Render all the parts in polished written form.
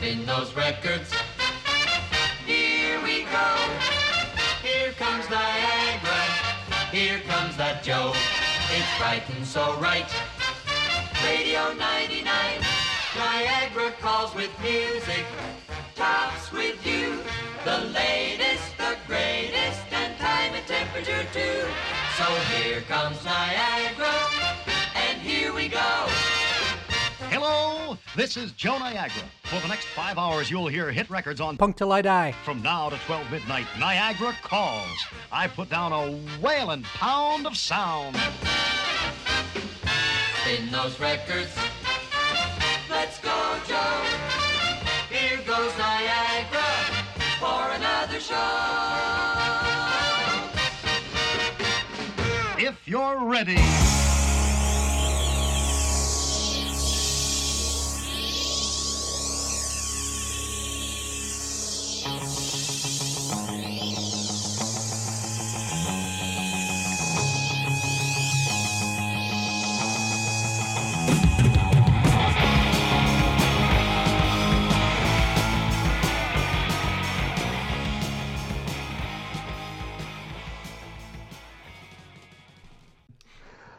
spin those records. Here we go. Here comes Niagara. Here comes that Joe. It's bright and so right. Radio 99. Niagara calls with music. Tops with you. The latest, the greatest, and time and temperature too. So here comes Niagara, and here we go. Hello, this is Joe Niagara. For the next 5 hours, you'll hear hit records on Punk Till I Die. From now to 12 midnight, Niagara calls. I put down a wailing pound of sound. Spin those records. Let's go, Joe. Here goes Niagara for another show. If you're ready...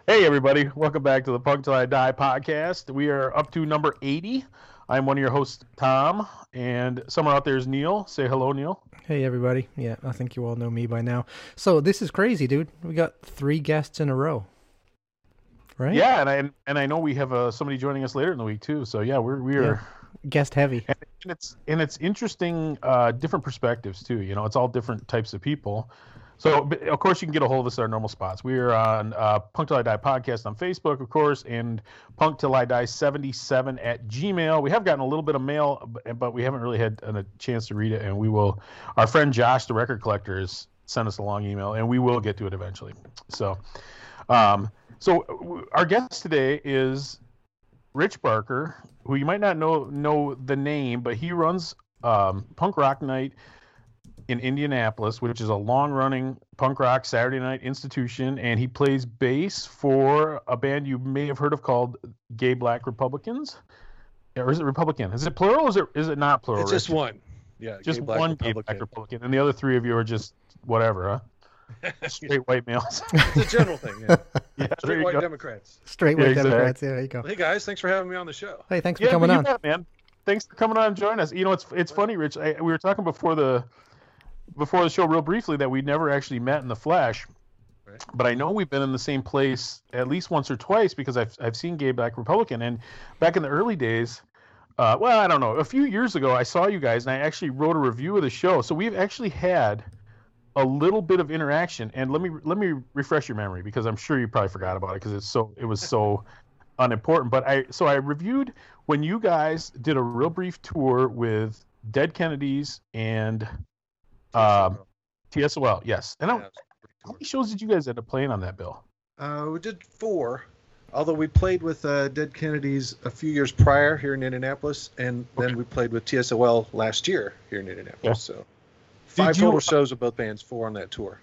Hey everybody, welcome back to the Punk Till I Die podcast. We are up to number 80. I'm one of your hosts, Tom, and somewhere out there is Neil. Say hello, Neil. Hey everybody. Yeah, I think you all know me by now. So this is crazy, dude. We got three guests in a row. Right? Yeah, and I know we have somebody joining us later in the week too. So yeah, we are guest heavy. And it's interesting, different perspectives too. You know, it's all different types of people. So, of course, you can get a hold of us at our normal spots. We are on Punk Till I Die Podcast on Facebook, of course, and Punk Till I Die 77 at Gmail. We have gotten a little bit of mail, but we haven't really had a chance to read it, and we will. Our friend Josh, the record collector, has sent us a long email, and we will get to it eventually. So, our guest today is Rich Barker, who you might not know the name, but he runs Punk Rock Night in Indianapolis, which is a long-running punk rock Saturday night institution, and he plays bass for a band you may have heard of called Gay Black Republicans, or is it Republican? Is it plural? Or is it not plural? It's just Rich? One. Yeah, just Gay Black one Republican. Gay Black Republican, and the other three of you are just whatever, huh? Straight white males. It's a general thing. Yeah. Yeah, straight white Democrats. Straight white Democrats. Yeah, there you go. Hey guys, thanks for having me on the show. Hey, thanks for coming on. Yeah, man. Thanks for coming on and joining us. You know, it's funny, Rich. We were talking before the show real briefly that we never actually met in the flesh, right? But I know we've been in the same place at least once or twice because I've seen Gay Black Republican, and back in the early days, I don't know, a few years ago I saw you guys and I actually wrote a review of the show, so we've actually had a little bit of interaction. And let me refresh your memory, because I'm sure you probably forgot about it because it was so unimportant. But I reviewed when you guys did a real brief tour with Dead Kennedys and TSOL, yes. And how many shows did you guys end up playing on that bill? We did four, although we played with Dead Kennedys a few years prior here in Indianapolis, and then we played with TSOL last year here in Indianapolis. Yeah. So total shows with both bands, four on that tour.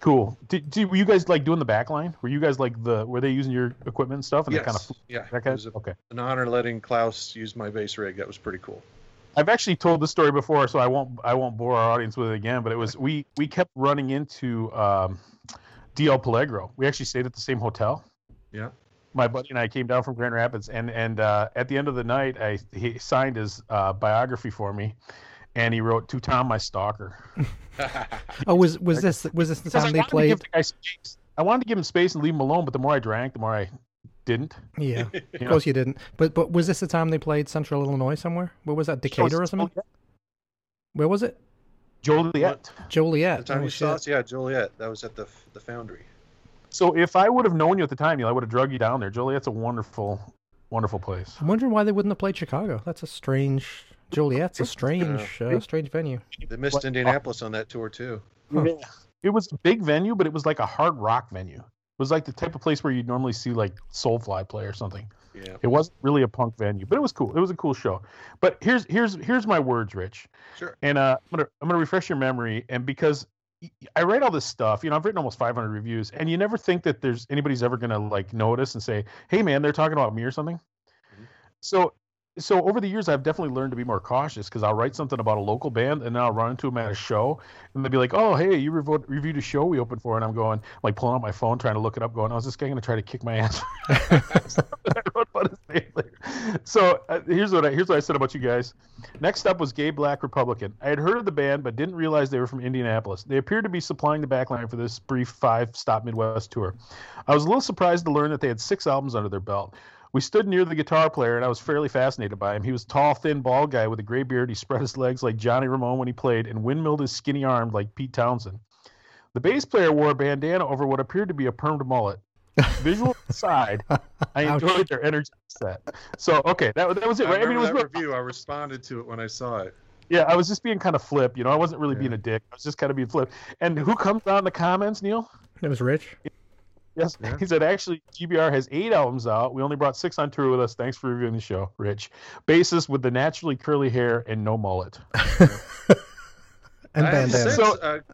Cool. Were you guys like doing the back line? Were you guys like were they using your equipment and stuff? And yes. They kind of it was an honor letting Klaus use my bass rig. That was pretty cool. I've actually told this story before, so I won't bore our audience with it again. But it was we kept running into DL Pellegro. We actually stayed at the same hotel. Yeah, my buddy and I came down from Grand Rapids, and at the end of the night, he signed his biography for me, and he wrote "To Tom, my stalker." Oh, was this the time they played? I wanted to give him space and leave him alone, but the more I drank, the more I didn't. Yeah, of course you didn't. But was this the time they played Central Illinois somewhere? Where was that, Decatur or something? Joliet. Where was it? Joliet. The time we saw us, yeah, Joliet. That was at the Foundry. So if I would have known you at the time, I would have drug you down there. Joliet's a wonderful, wonderful place. I'm wondering why they wouldn't have played Chicago. That's a strange. Joliet's a strange, strange venue. They missed Indianapolis on that tour too. Huh. Yeah. It was a big venue, but it was like a hard rock venue. It was like the type of place where you'd normally see like Soulfly play or something. Yeah. It wasn't really a punk venue, but it was cool. It was a cool show. But here's my words, Rich. Sure. And I'm gonna refresh your memory, and because I write all this stuff, I've written almost 500 reviews, and you never think that anybody's ever gonna like notice and say, "Hey man, they're talking about me" or something. Mm-hmm. So So over the years, I've definitely learned to be more cautious, because I'll write something about a local band and then I'll run into them at a show and they'll be like, oh, hey, you reviewed a show we opened for. And I'm going, like, pulling out my phone, trying to look it up, going, oh, is this guy going to try to kick my ass? So here's what I said about you guys. Next up was Gay Black Republican. I had heard of the band but didn't realize they were from Indianapolis. They appeared to be supplying the backline for this brief 5-stop Midwest tour. I was a little surprised to learn that they had 6 albums under their belt. We stood near the guitar player, and I was fairly fascinated by him. He was a tall, thin, bald guy with a gray beard. He spread his legs like Johnny Ramone when he played and windmilled his skinny arm like Pete Townsend. The bass player wore a bandana over what appeared to be a permed mullet. Visual aside, I enjoyed their energy set. So, okay, that was it, right? I mean, it was that review. I responded to it when I saw it. Yeah, I was just being kind of flip. You know, I wasn't really being a dick. I was just kind of being flip. And who comes down in the comments, Neil? It was Rich. Yes, yeah. He said, actually, GBR has 8 albums out. We only brought 6 on tour with us. Thanks for reviewing the show, Rich. Bassist with the naturally curly hair and no mullet. And I have since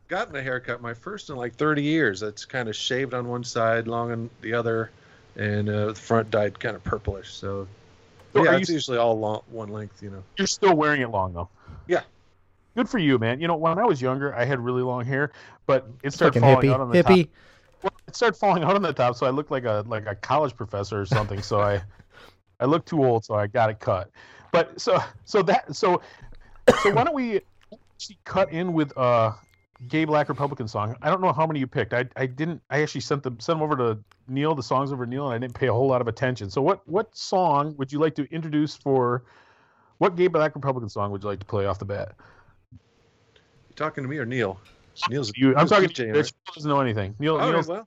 gotten a haircut, my first in like 30 years. It's kind of shaved on one side, long on the other, and the front dyed kind of purplish. So yeah, it's usually all long, one length, you know. You're still wearing it long, though. Yeah. Good for you, man. You know, when I was younger, I had really long hair, but it started falling out on the top. Well, it started falling out on the top, so I looked like a college professor or something. So I looked too old, so I got it cut. But so why don't we cut in with a Gay Black Republican song? I don't know how many you picked. I actually sent them over to Neil. The songs over to Neil, and I didn't pay a whole lot of attention. So what song would you like to introduce for? What Gay Black Republican song would you like to play off the bat? You talking to me or Neil? I'm talking to you. Rich doesn't know anything. Neil, well,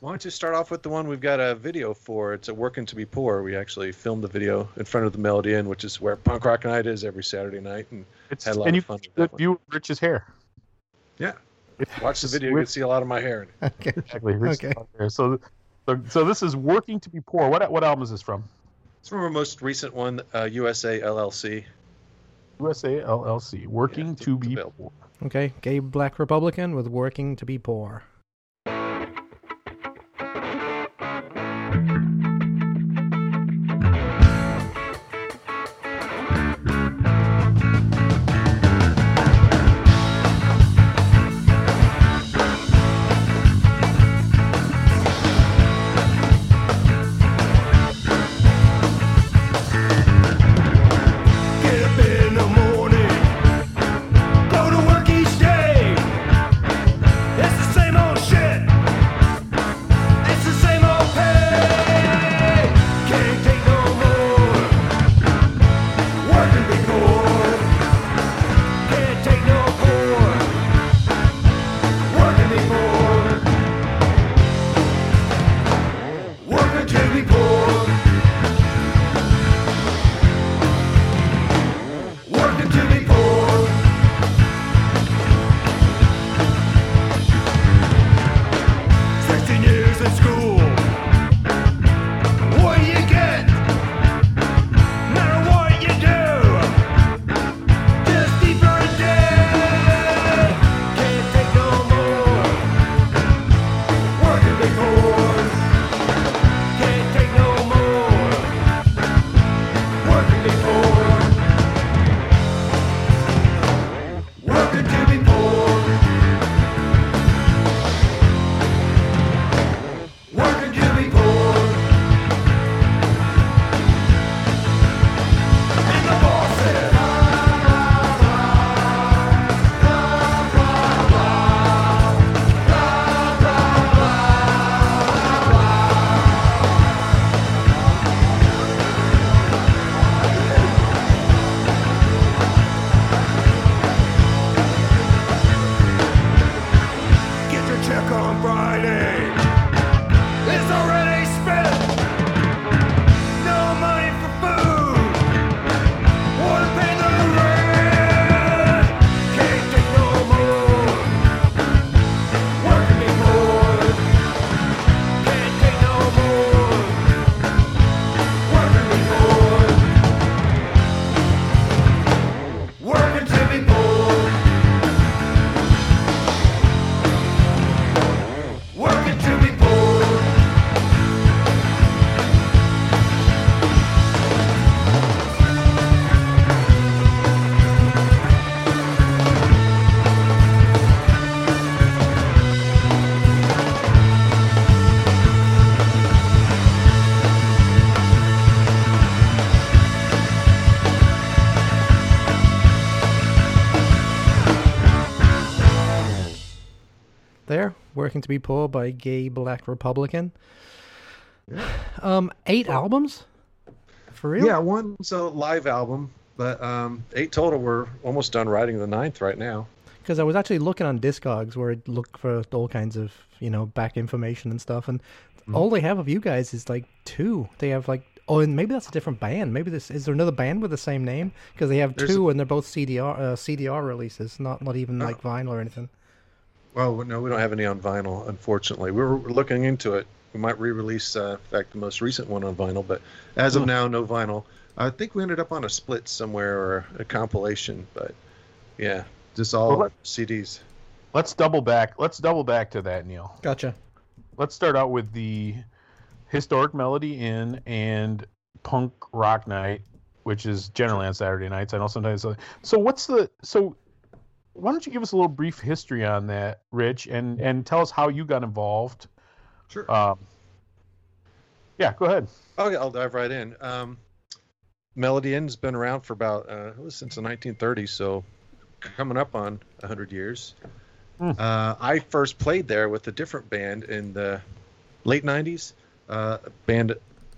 why don't you start off with the one we've got a video for? It's a Working to Be Poor. We actually filmed the video in front of the Melody Inn, which is where Punk Rock Night is every Saturday night, and had a lot of fun. And you view Rich's hair. Yeah, watch the video. You can see a lot of my hair. Okay. Exactly. Okay. So this is Working to Be Poor. What album is this from? It's from our most recent one, USA LLC. USA LLC. Working to Be Poor. Okay, Gay Black Republican with Working to Be Poor. Same old Working to Be Poor by Gay Black Republican. Yeah. 8 albums? For real? Yeah, one's a live album, but 8 total. We're almost done writing the 9th right now. Because I was actually looking on Discogs where I'd look for all kinds of, you know, back information and stuff, and all they have of you guys is like 2. They have like, oh, and maybe that's a different band. Maybe this is there another band with the same name? Because they have two, and they're both CDR releases, not even like vinyl or anything. Well, no, we don't have any on vinyl, unfortunately. We're looking into it. We might re-release, in fact, the most recent one on vinyl, but as of now, no vinyl. I think we ended up on a split somewhere or a compilation, but yeah, just all CDs. Let's double back to that, Neil. Gotcha. Let's start out with the historic Melody Inn and Punk Rock Night, which is generally on Saturday nights. I know sometimes. So why don't you give us a little brief history on that, Rich, and tell us how you got involved. Sure. Yeah, go ahead. Okay, I'll dive right in. Melody Inn's been around for about since the 1930s, so coming up on 100 years. I first played there with a different band in the late 90s, a band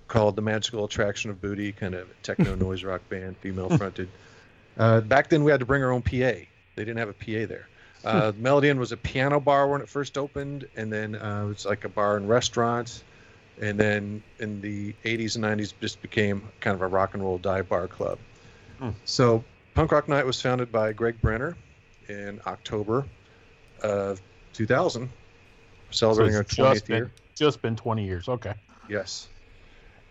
called the Magical Attraction of Booty, kind of a techno noise rock band, female fronted. Back then we had to bring our own PA. They didn't have a PA there. Melody Inn was a piano bar when it first opened, and then it was like a bar and restaurant. And then in the 80s and 90s, just became kind of a rock and roll dive bar club. So Punk Rock Night was founded by Greg Brenner in October of 2000, celebrating our 20th year. Just been 20 years. Okay. Yes.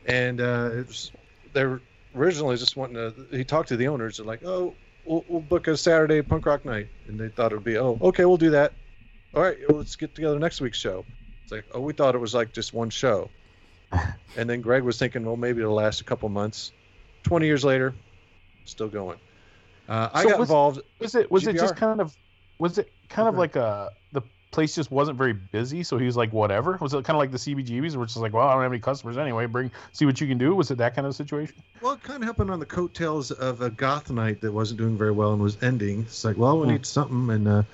And they were originally just wanting to, he talked to the owners. They're like, oh, we'll book a Saturday Punk Rock Night. And they thought it would be, oh, okay, we'll do that. All right, well, let's get together next week's show. It's like, oh, we thought it was like just one show. And then Greg was thinking, well, maybe it'll last a couple months. 20 years later, still going. I got involved. Was it just kind of, was it kind of like the place just wasn't very busy, so he was like, whatever? Was it kind of like the CBGBs, which is like, well, I don't have any customers anyway, see what you can do? Was it that kind of situation? Well, it kind of happened on the coattails of a goth night that wasn't doing very well and was ending. It's like, well, we need something. And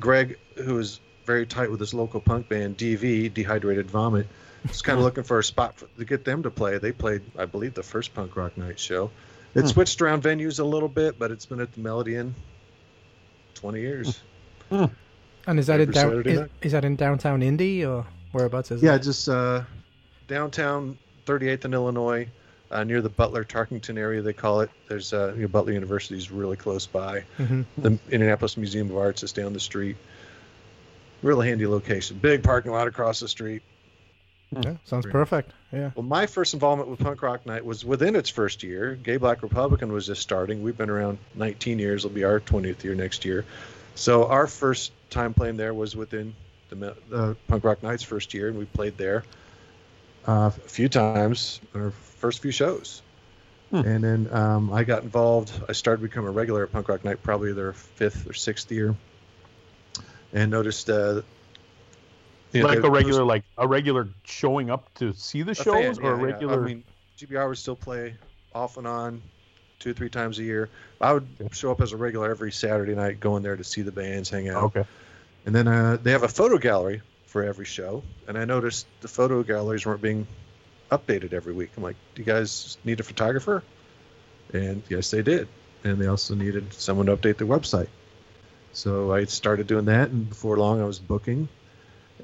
Greg, who was very tight with his local punk band, DV, Dehydrated Vomit, was kind of looking for a spot to get them to play. They played, I believe, the first Punk Rock Night show. It switched around venues a little bit, but it's been at the Melody Inn 20 years. And is that in downtown Indy, or whereabouts is it? Yeah, just downtown 38th in Illinois, near the Butler-Tarkington area, they call it. There's Butler University is really close by. The Indianapolis Museum of Arts is down the street. Really handy location. Big parking lot across the street. Yeah, sounds perfect. Yeah. Well, my first involvement with Punk Rock Night was within its first year. Gay Black Republican was just starting. We've been around 19 years. It'll be our 20th year next year. So our first time playing there was within the Punk Rock Night's first year, and we played there a few times on our first few shows. And then I got involved. I started to become a regular at Punk Rock Night probably their 5th or 6th year, and noticed a regular showing up to see the shows, I mean, GBR would still play off and on 2 or 3 times a year. I would show up as a regular every Saturday night, going there to see the bands, hang out. Okay. And then they have a photo gallery for every show, and I noticed the photo galleries weren't being updated every week. I'm like, do you guys need a photographer? And yes, they did. And they also needed someone to update their website. So I started doing that, and before long I was booking.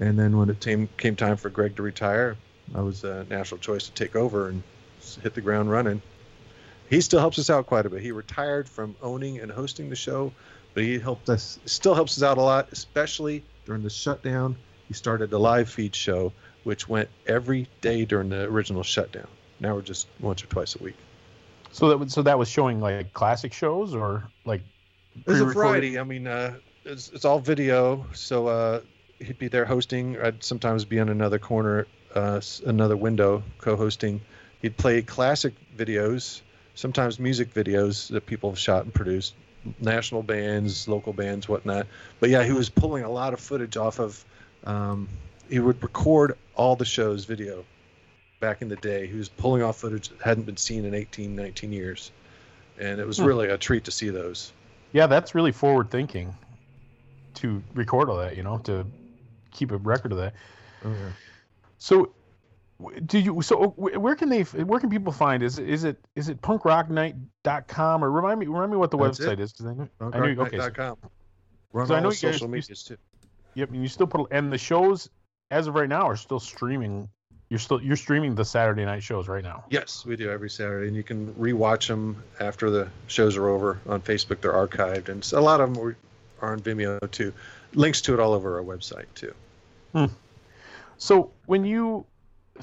And then when it came time for Greg to retire, I was a natural choice to take over and hit the ground running. He still helps us out quite a bit. He retired from owning and hosting the show, but he still helps us out a lot, especially during the shutdown. He started the live feed show, which went every day during the original shutdown. Now we're just once or twice a week. So that was showing like classic shows or like there's a variety. I mean, it's all video. So he'd be there hosting. I'd sometimes be on another corner, another window, co-hosting. He'd play classic videos, sometimes music videos that people have shot and produced, national bands, local bands, whatnot. But yeah, he was pulling a lot of footage off of, he would record all the shows video back in the day. He was pulling off footage that hadn't been seen in 18, 19 years. And it was really a treat to see those. Yeah, that's really forward thinking to record all that, you know, to keep a record of that. Okay. So, do you? So, where can people find? Is it punkrocknight.com or remind me what the That's website it. Is? Because I know. Punkrocknight.com. Run all the social medias too. Yep, and you still and the shows as of right now are still streaming. You're streaming the Saturday night shows right now. Yes, we do every Saturday, and you can rewatch them after the shows are over on Facebook. They're archived, and a lot of them are on Vimeo too. Links to it all over our website too. Hmm. So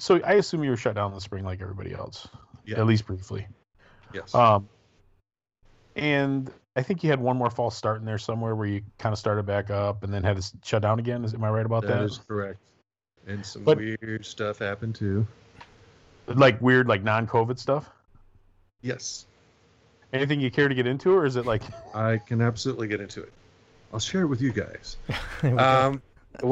I assume you were shut down in the spring like everybody else, yeah. At least briefly. Yes. And I think you had one more false start in there somewhere where you kind of started back up and then had to shut down again. Am I right about that? That is correct. And some weird stuff happened too. Like weird, like non-COVID stuff? Yes. Anything you care to get into, or is it like... I can absolutely get into it. I'll share it with you guys. Well,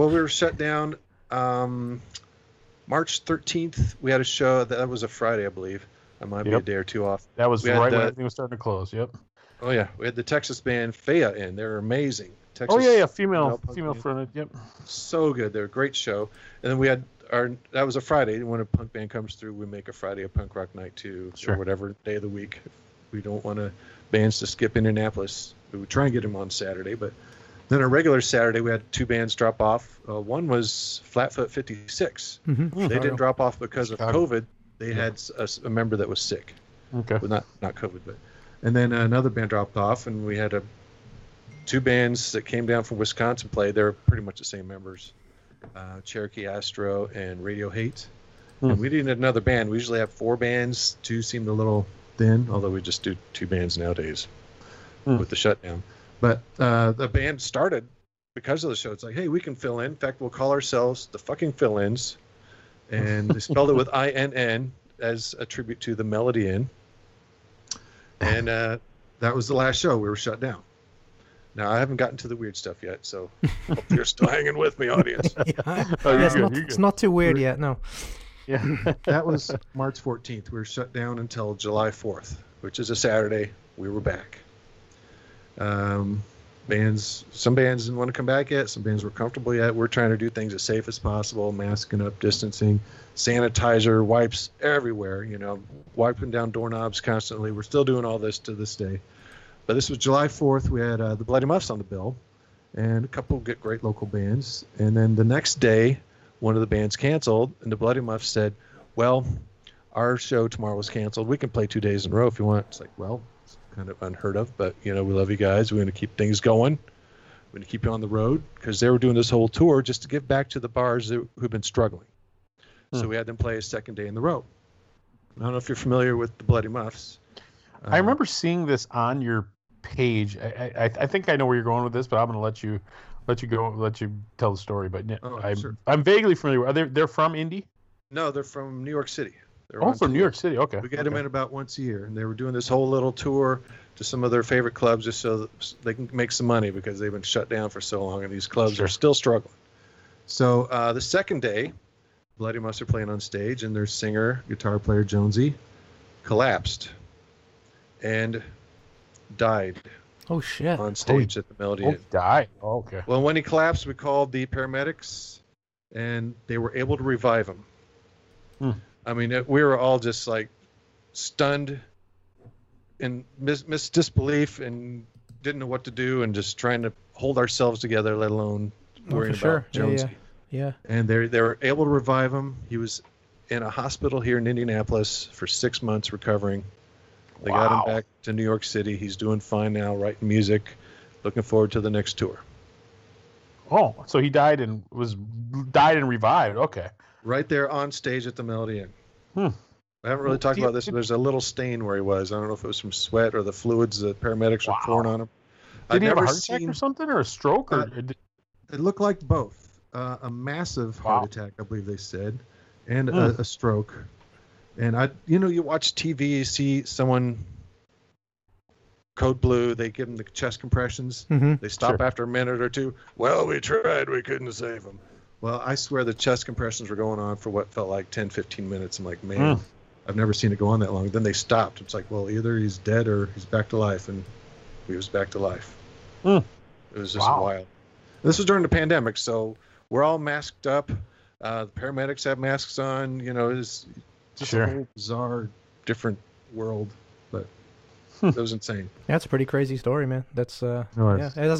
we were shut down March 13th. We had a show. That was a Friday, I believe. I might be a day or two off. That was right when everything was starting to close, yep. Oh, yeah. We had the Texas band Faya in. They were amazing. Texas, oh, yeah, yeah. Female fronted. Yep. So good. They're a great show. And then we had that was a Friday. When a punk band comes through, we make a Friday a Punk Rock Night too, sure. Or whatever day of the week. We don't want bands to skip Indianapolis. We would try and get them on Saturday. But then a regular Saturday, we had two bands drop off. One was Flatfoot 56. Mm-hmm. They didn't drop off because of COVID. They had a member that was sick. Okay. Well, not COVID, but. And then another band dropped off, and we had two bands that came down from Wisconsin play. They're pretty much the same members, Cherokee Astro and Radio Hate. Mm. And we needed another band. We usually have four bands. Two seemed a little thin, although we just do two bands nowadays with the shutdown. But the band started because of the show. It's like, hey, we can fill in. In fact, we'll call ourselves the fucking Fill-Ins. And they spelled it with INN as a tribute to the Melody Inn. And that was the last show. We were shut down. Now, I haven't gotten to the weird stuff yet, so hope you're still hanging with me, audience. It's not too weird yet, no. Yeah, that was March 14th. We were shut down until July 4th, which is a Saturday. We were back. Some bands didn't want to come back yet. Some bands were comfortable yet. We're trying to do things as safe as possible, masking up, distancing, sanitizer, wipes everywhere, wiping down doorknobs constantly. We're still doing all this to this day. But this was July 4th. We had the Bloody Muffs on the bill and a couple of great local bands. And then the next day, one of the bands canceled, and the Bloody Muffs said, well, our show tomorrow was canceled. We can play 2 days in a row if you want. It's like, well... kind of unheard of, but we love you guys. We're going to keep things going. We're going to keep you on the road, because they were doing this whole tour just to give back to the bars who've been struggling. So we had them play a second day in the row. I don't know if you're familiar with the Bloody Muffs. I remember seeing this on your page. I think I know where you're going with this, but I'm going to let you go, let you tell the story. But sure. I'm vaguely familiar. Are they're from Indy? No, they're from New York City. From New York City, okay. We get them in about once a year, and they were doing this whole little tour to some of their favorite clubs just so they can make some money, because they've been shut down for so long, and these clubs are still struggling. So the second day, Bloody Muffs are playing on stage, and their singer, guitar player Jonesy, collapsed and died. Oh, shit. On stage at the Melody Inn. Died? Oh, okay. Well, when he collapsed, we called the paramedics, and they were able to revive him. Hmm. I mean, we were all just like stunned in disbelief and didn't know what to do, and just trying to hold ourselves together, let alone worrying about Jonesy. Yeah. And they were able to revive him. He was in a hospital here in Indianapolis for 6 months recovering. They got him back to New York City. He's doing fine now, writing music, looking forward to the next tour. Oh, so he died and revived. Okay. Right there on stage at the Melody Inn. I haven't really talked about this, but there's a little stain where he was. I don't know if it was from sweat or the fluids the paramedics were pouring on him. Did he have a heart attack or something, or a stroke? It looked like both. A massive heart attack, I believe they said, and a stroke. And, you watch TV, you see someone code blue, they give him the chest compressions. Mm-hmm. They stop after a minute or two. Well, we tried. We couldn't save him. Well, I swear the chest compressions were going on for what felt like 10, 15 minutes. I'm like, man, I've never seen it go on that long. Then they stopped. It's like, well, either he's dead or he's back to life. And he was back to life. It was just wild. This was during the pandemic, so we're all masked up. The paramedics have masks on. You know, it's just a whole bizarre, different world. But it was insane. That's a pretty crazy story, man. That's it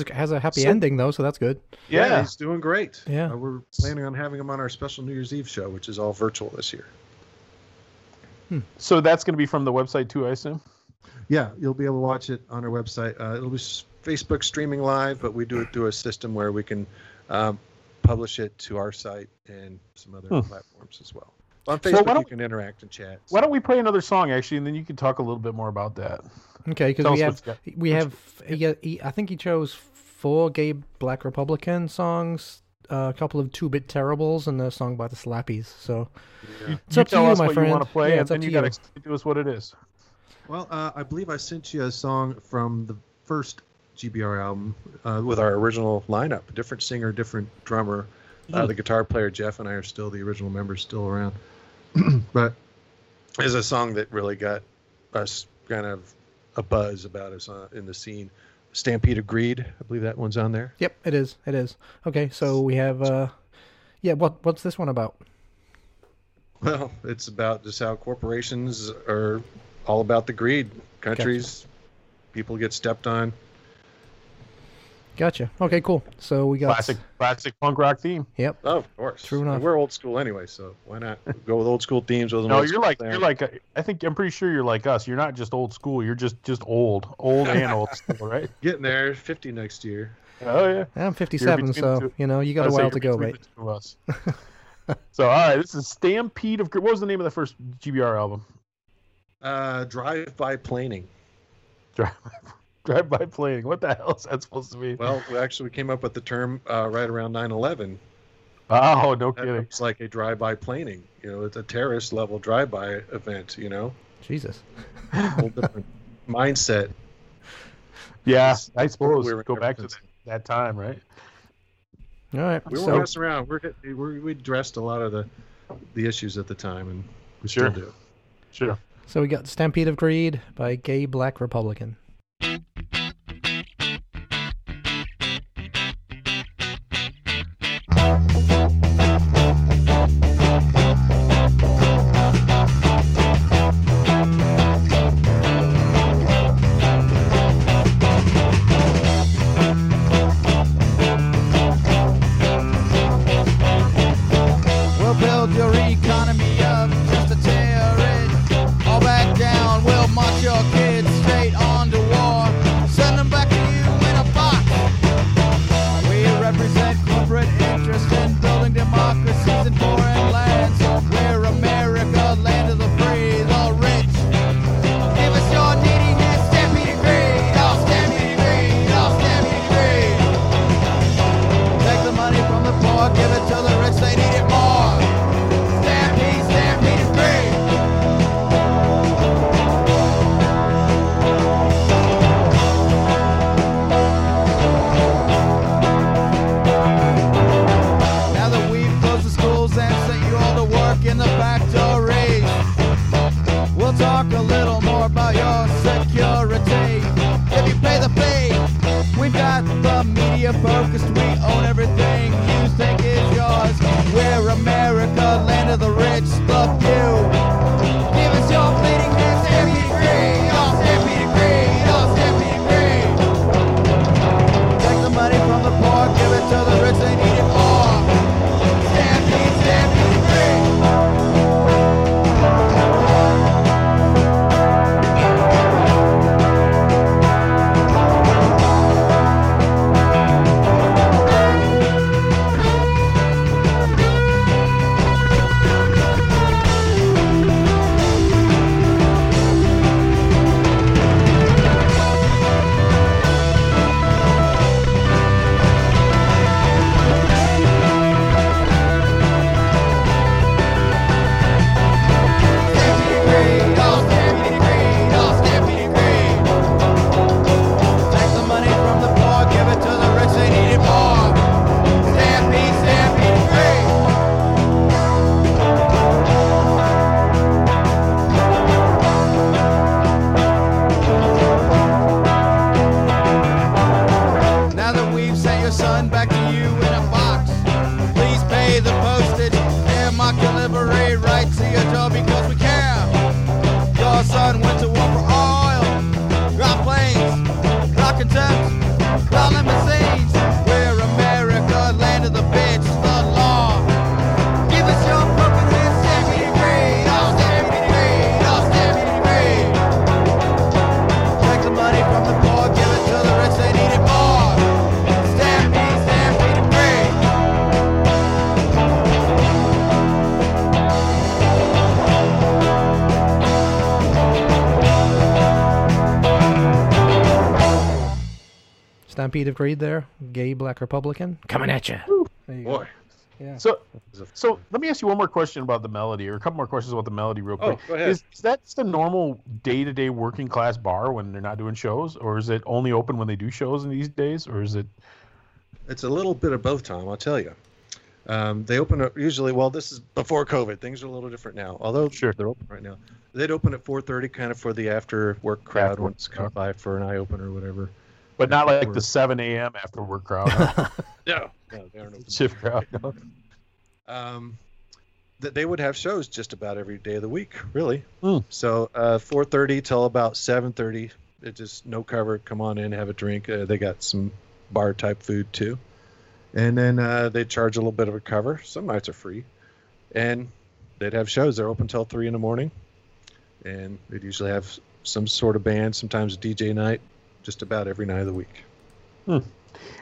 has a happy ending though, so that's good. Yeah, he's doing great. Yeah, we're planning on having him on our special New Year's Eve show, which is all virtual this year. So that's going to be from the website too, I assume? Yeah, you'll be able to watch it on our website. It'll be Facebook streaming live, but we do it through a system where we can publish it to our site and some other platforms as well. On Facebook, so you can interact and chat. Why don't we play another song, actually, and then you can talk a little bit more about that. Okay, because I think he chose 4 Gay Black Republican songs, a couple of Two Bit Terribles, and a song by the Slappies. So it's up to you, my friend. You want to play, and then you got to explain to us what it is. Well, I believe I sent you a song from the first GBR album with our original lineup. Different singer, different drummer. The guitar player, Jeff, and I are still the original members, still around. But it's a song that really got us kind of a buzz about us in the scene. Stampede of Greed, I believe that one's on there. Yep, it is. It is. Okay, so we have, what's this one about? Well, it's about just how corporations are all about the greed. Countries, people get stepped on. Gotcha. Okay, cool. So we got classic punk rock theme. Yep. Oh, of course. True enough. And we're old school anyway, so why not go with old school themes? No, I'm pretty sure you're like us. You're not just old school. You're just old and old school, right? Getting there. 50 next year. Oh yeah. I'm 57, so you know you got a while to go, right? So all right, this is Stampede of. What was the name of the first GBR album? Drive by Planing. Drive by Planing. What the hell is that supposed to mean? Well, we came up with the term right around 9/11. Oh, no kidding! It's like a drive by planing. You know, it's a terrorist level drive by event. You know, Jesus, a whole different mindset. Yeah, I suppose we go back to that time, right? All right, we were messing around. We addressed a lot of the issues at the time, and we still do. Sure. So we got Stampede of Greed by Gay Black Republican. Stampede of Greed there. Gay Black Republican. Coming at ya. There you boy. Go. Yeah. So let me ask you one more question about the melody, or a couple more questions about the melody real quick. Go ahead. Is that the normal day-to-day working class bar when they're not doing shows, or is it only open when they do shows in these days, or is it? It's a little bit of both, Tom, I'll tell you. They open up usually, well, this is before COVID. Things are a little different now, although sure, they're open right now. They'd open at 4:30 kind of for the after-work crowd when it's come by for an eye-opener or whatever. But not like the 7 a.m. after work crowd. Huh? No, they aren't open. Shift crowd. No. They would have shows just about every day of the week, really. Mm. So 4:30 till about 7:30, it's just no cover. Come on in, have a drink. They got some bar type food too, and then they charge a little bit of a cover. Some nights are free, and they'd have shows. They're open till 3 in the morning, and they'd usually have some sort of band. Sometimes a DJ night. Just about every night of the week. Hmm.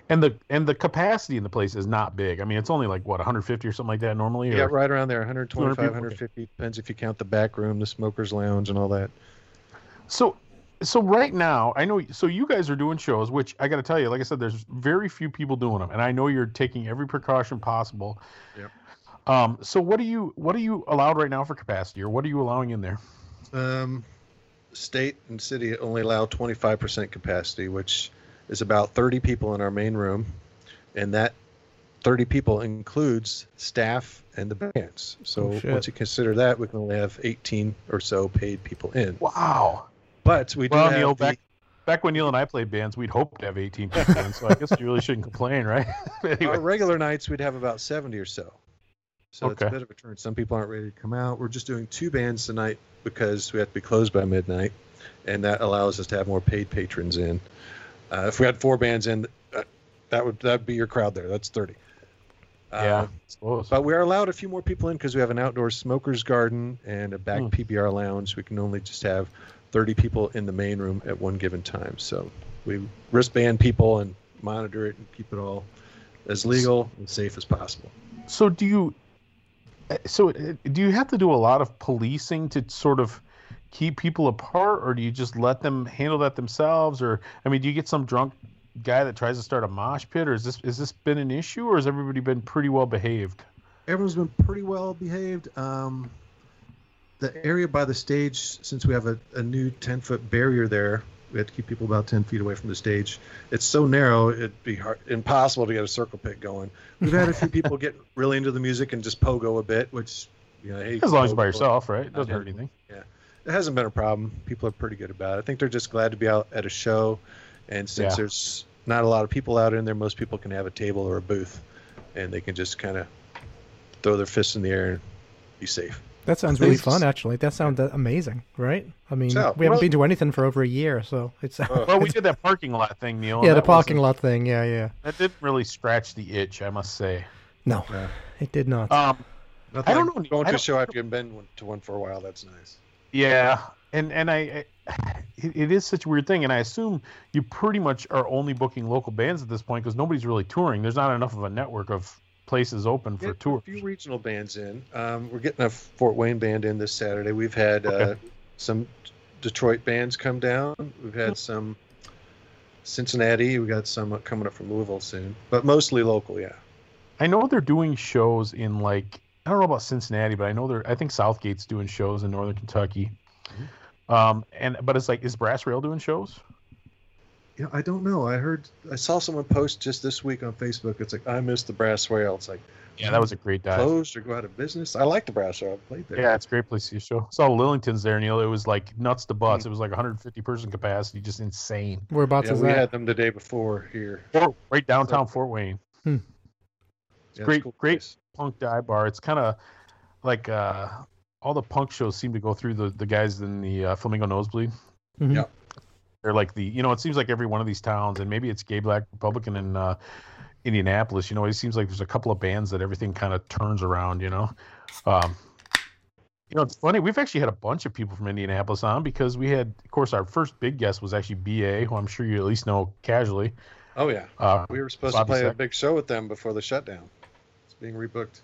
And the capacity in the place is not big. I mean, it's only like, what, 150 or something like that normally? Yeah, right around there, 125, 150. Depends if you count the back room, the smoker's lounge, and all that. So right now, I know, so you guys are doing shows, which I got to tell you, like I said, there's very few people doing them, and I know you're taking every precaution possible. Yep. So what are you allowed right now for capacity, or what are you allowing in there? State and city only allow 25% capacity, which is about 30 people in our main room, and that 30 people includes staff and the bands. So once you consider that, we can only have 18 or so paid people in. Wow. But we do have Neil, back when Neil and I played bands, we'd hope to have 18 people in, so I guess you really shouldn't complain, right? Anyway. Our regular nights, we'd have about 70 or so. So it's a bit of a turn. Some people aren't ready to come out. We're just doing 2 bands tonight because we have to be closed by midnight, and that allows us to have more paid patrons in. If we had 4 bands in, that'd be your crowd there. That's 30. But we are allowed a few more people in because we have an outdoor smoker's garden and a back PBR lounge. We can only just have 30 people in the main room at one given time. So we wristband people and monitor it and keep it all as legal and safe as possible. So do you have to do a lot of policing to sort of keep people apart, or do you just let them handle that themselves? Or, I mean, do you get some drunk guy that tries to start a mosh pit, or is this been an issue, or has everybody been pretty well behaved? Everyone's been pretty well behaved. The area by the stage, since we have a new 10-foot barrier there, we have to keep people about 10 feet away from the stage. It's so narrow, it'd be impossible to get a circle pit going. We've had a few people get really into the music and just pogo a bit, which, you know, hey, as long as by yourself, right? It doesn't hurt anything. Yeah, it hasn't been a problem. People are pretty good about it. I think they're just glad to be out at a show, and since there's not a lot of people out in there, most people can have a table or a booth, and they can just kind of throw their fists in the air and be safe. That sounds really fun, actually. That sounds amazing, right? I mean, we haven't been to anything for over a year, so it's... we did that parking lot thing, Neil. Yeah, the parking lot thing, yeah. That didn't really scratch the itch, I must say. No, it did not. I don't know. Going to a show after you've been to one for a while, that's nice. Yeah, and it is such a weird thing, and I assume you pretty much are only booking local bands at this point because nobody's really touring. There's not enough of a network of... places open for tours. A few regional bands in. We're getting a Fort Wayne band in this Saturday. We've had some Detroit bands come down. We've had some Cincinnati. We got some coming up from Louisville soon, but mostly local. Yeah, I know they're doing shows in, like, I don't know about Cincinnati, but I know I think Southgate's doing shows in Northern Kentucky. Mm-hmm. But it's like, is Brass Whale doing shows? Yeah, I don't know. I saw someone post just this week on Facebook. It's like, I missed the Brass Whale. It's like, yeah, that was a great dive. Closed or go out of business. I like the Brass Whale. I've played there. Yeah, it's a great place to see a show. I saw Lillington's there, Neil. It was like nuts to butts. It was like 150 person capacity, just insane. We had them the day before here, right downtown Fort Wayne. Hmm. It's great punk dive bar. It's kind of like all the punk shows seem to go through the guys in the Flamingo Nosebleed. Mm-hmm. Yeah. They're like it seems like every one of these towns, and maybe it's Gay Black Republican in Indianapolis. You know, it seems like there's a couple of bands that everything kind of turns around. You know, it's funny. We've actually had a bunch of people from Indianapolis on because we had, of course, our first big guest was actually BA, who I'm sure you at least know casually. Oh yeah, we were supposed to play a big show with them before the shutdown. It's being rebooked.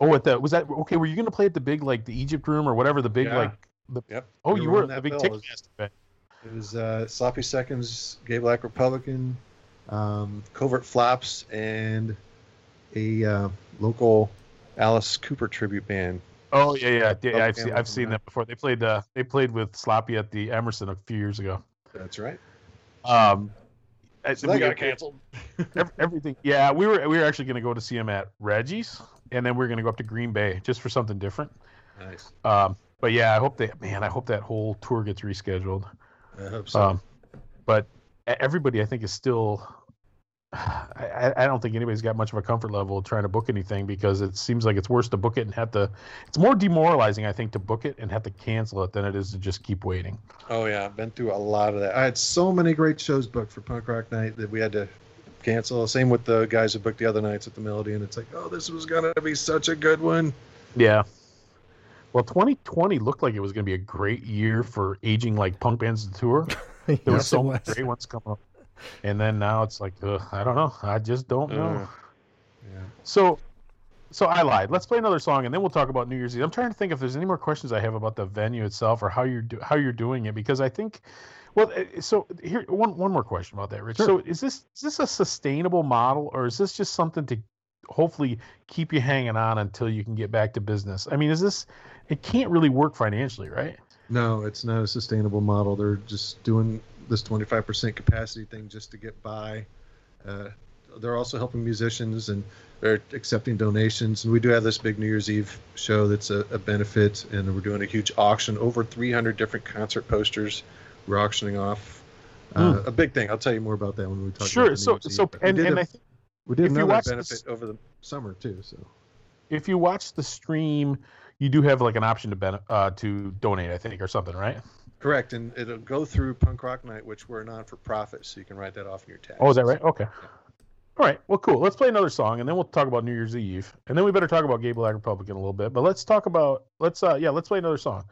Oh, were you going to play at the big, like the Egypt Room or whatever, the big you were at the big Ticketmaster event. It was Sloppy Seconds, Gay Black Republican, Covert Flops, and a local Alice Cooper tribute band. Oh yeah, yeah, yeah. Yeah, I've seen that before. They played with Sloppy at the Emerson a few years ago. That's right. So that got canceled. Everything. Yeah, we were actually going to go to see him at Reggie's, and then we're going to go up to Green Bay just for something different. Nice. But yeah, I hope that whole tour gets rescheduled. I hope so. But everybody, I think, is still. I don't think anybody's got much of a comfort level trying to book anything, because it seems like it's worse to book it and have to. It's more demoralizing, I think, to book it and have to cancel it than it is to just keep waiting. Oh yeah, I've been through a lot of that. I had so many great shows booked for Punk Rock Night that we had to cancel. Same with the guys who booked the other nights at the Melody, and it's like, oh, this was gonna be such a good one. Yeah. Well, 2020 looked like it was gonna be a great year for aging like punk bands to tour. There yes, was so many great ones coming up. And then now it's like, I don't know. I just don't know. Yeah. So I lied. Let's play another song, and then we'll talk about New Year's Eve. I'm trying to think if there's any more questions I have about the venue itself or how you're doing it, because I think, well, so here one more question about that, Rich. Sure. So is this a sustainable model, or is this just something to hopefully keep you hanging on until you can get back to business? I mean, it can't really work financially, right? No, it's not a sustainable model. They're just doing this 25% capacity thing just to get by. They're also helping musicians, and they're accepting donations. And we do have this big New Year's Eve show that's a benefit, and we're doing a huge auction. Over 300 different concert posters we're auctioning off. A big thing. I'll tell you more about that when we talk about New Year's Eve. Sure. We did another benefit over the summer, too. So if you watch the stream, you do have like an option to donate, I think, or something, right? Correct, and it'll go through Punk Rock Night, which we're non-for-profit, so you can write that off in your tax. Oh, is that right? Okay. Yeah. All right, well, cool. Let's play another song, and then we'll talk about New Year's Eve. And then we better talk about Gay Black Republican a little bit, but let's play another song.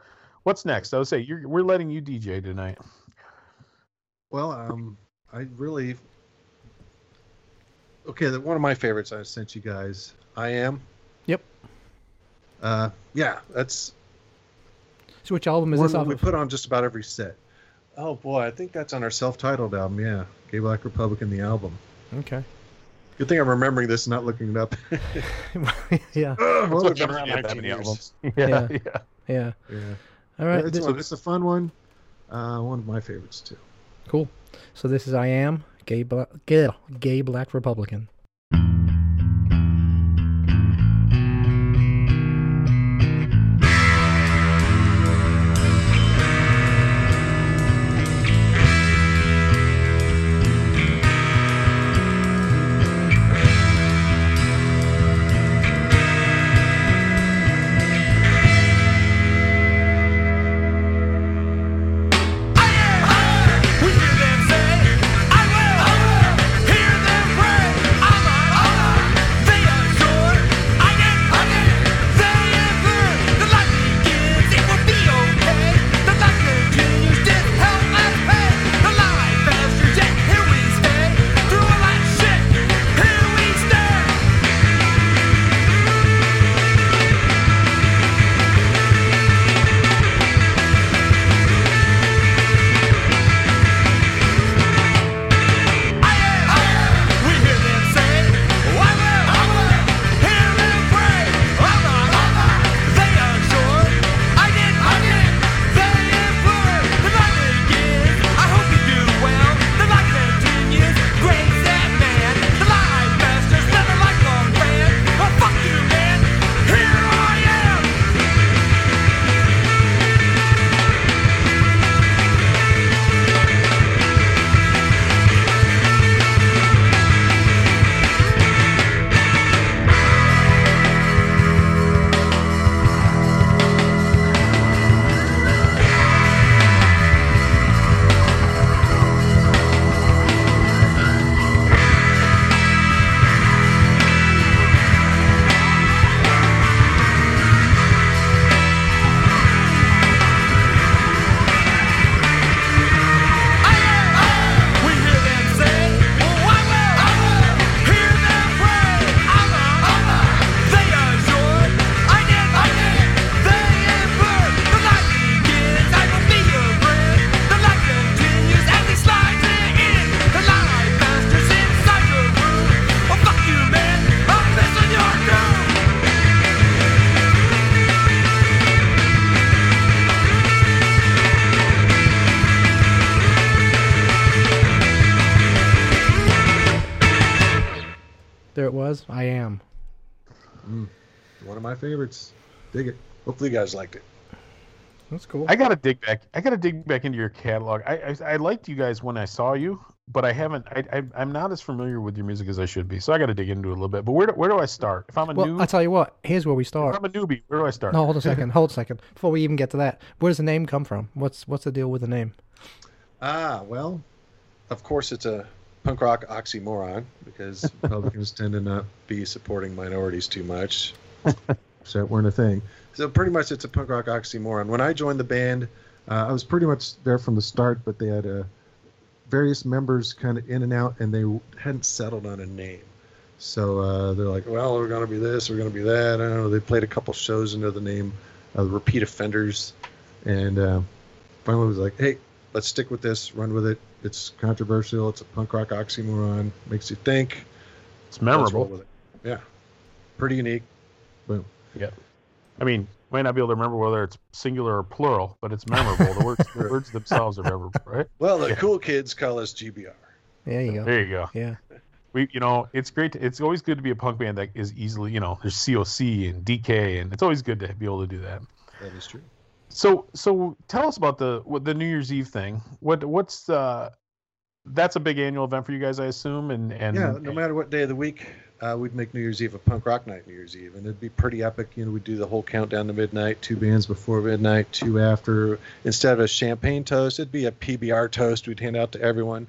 What's next? I would say we're letting you DJ tonight. Well, one of my favorites I sent you guys, I Am. Yep. Yeah, that's... So which album is this off of? We put on just about every set. Oh, boy. I think that's on our self-titled album, yeah. Gay Black Republican, the album. Okay. Good thing I'm remembering this and not looking it up. Yeah. Well, it's been around like 10 years. Yeah. All right. It's a fun one. One of my favorites, too. Cool. So this is I Am, Gay Black Republican. there it was. I am. One of my favorites. Dig it. Hopefully you guys liked it. That's cool. I gotta dig back into your catalog. I liked you guys when I saw you, but I haven't. I'm not as familiar with your music as I should be, so I gotta dig into it a little bit. But where do I start? If I'm a newbie, I'll tell you what. Here's where we start. If I'm a newbie, where do I start? No, hold a second. Before we even get to that, where does the name come from? What's the deal with the name? Well, of course it's a punk rock oxymoron because Republicans tend to not be supporting minorities too much. So it weren't a thing. So pretty much it's a punk rock oxymoron. When I joined the band, I was pretty much there from the start, but they had various members kind of in and out, and they hadn't settled on a name. So they're like, well, we're going to be this, we're going to be that. I don't know. They played a couple shows under the name Repeat Offenders, and finally was like, hey, let's stick with this, run with it. It's controversial. It's a punk rock oxymoron. Makes you think. It's memorable. With it. Yeah. Pretty unique. Boom. Yeah. I mean, might not be able to remember whether it's singular or plural, but it's memorable. The words themselves are memorable, right? Well, the cool kids call us GBR. There you go. There you go. Yeah. It's great. It's always good to be a punk band that is easily, there's COC and DK, and it's always good to be able to do that. That is true. So tell us about the New Year's Eve thing. That's a big annual event for you guys, I assume. And yeah, no matter what day of the week. We'd make New Year's Eve a punk rock night New Year's Eve, and it'd be pretty epic. We'd do the whole countdown to midnight, two bands before midnight, two after. Instead of a champagne toast, it'd be a PBR toast we'd hand out to everyone.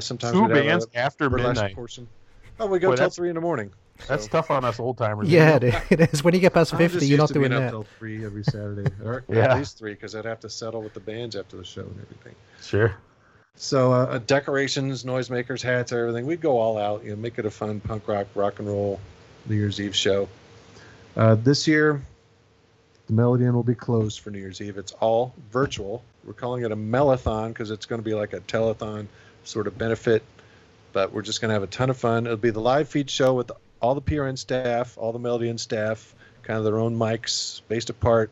Sometimes two bands after midnight. Portion. Oh, we go till 3 in the morning. So. That's tough on us old timers. Yeah, it is. When you get past 50, you're not doing that. I'm up till 3 every Saturday, or at least 3, because I'd have to settle with the bands after the show and everything. Sure. So decorations, noisemakers, hats, everything. We'd go all out, make it a fun punk rock and roll New Year's Eve show. This year, the Melody Inn will be closed for New Year's Eve. It's all virtual. We're calling it a Melathon because it's going to be like a telethon sort of benefit. But we're just going to have a ton of fun. It'll be the live feed show with all the PRN staff, all the Melody Inn staff, kind of their own mics, spaced apart.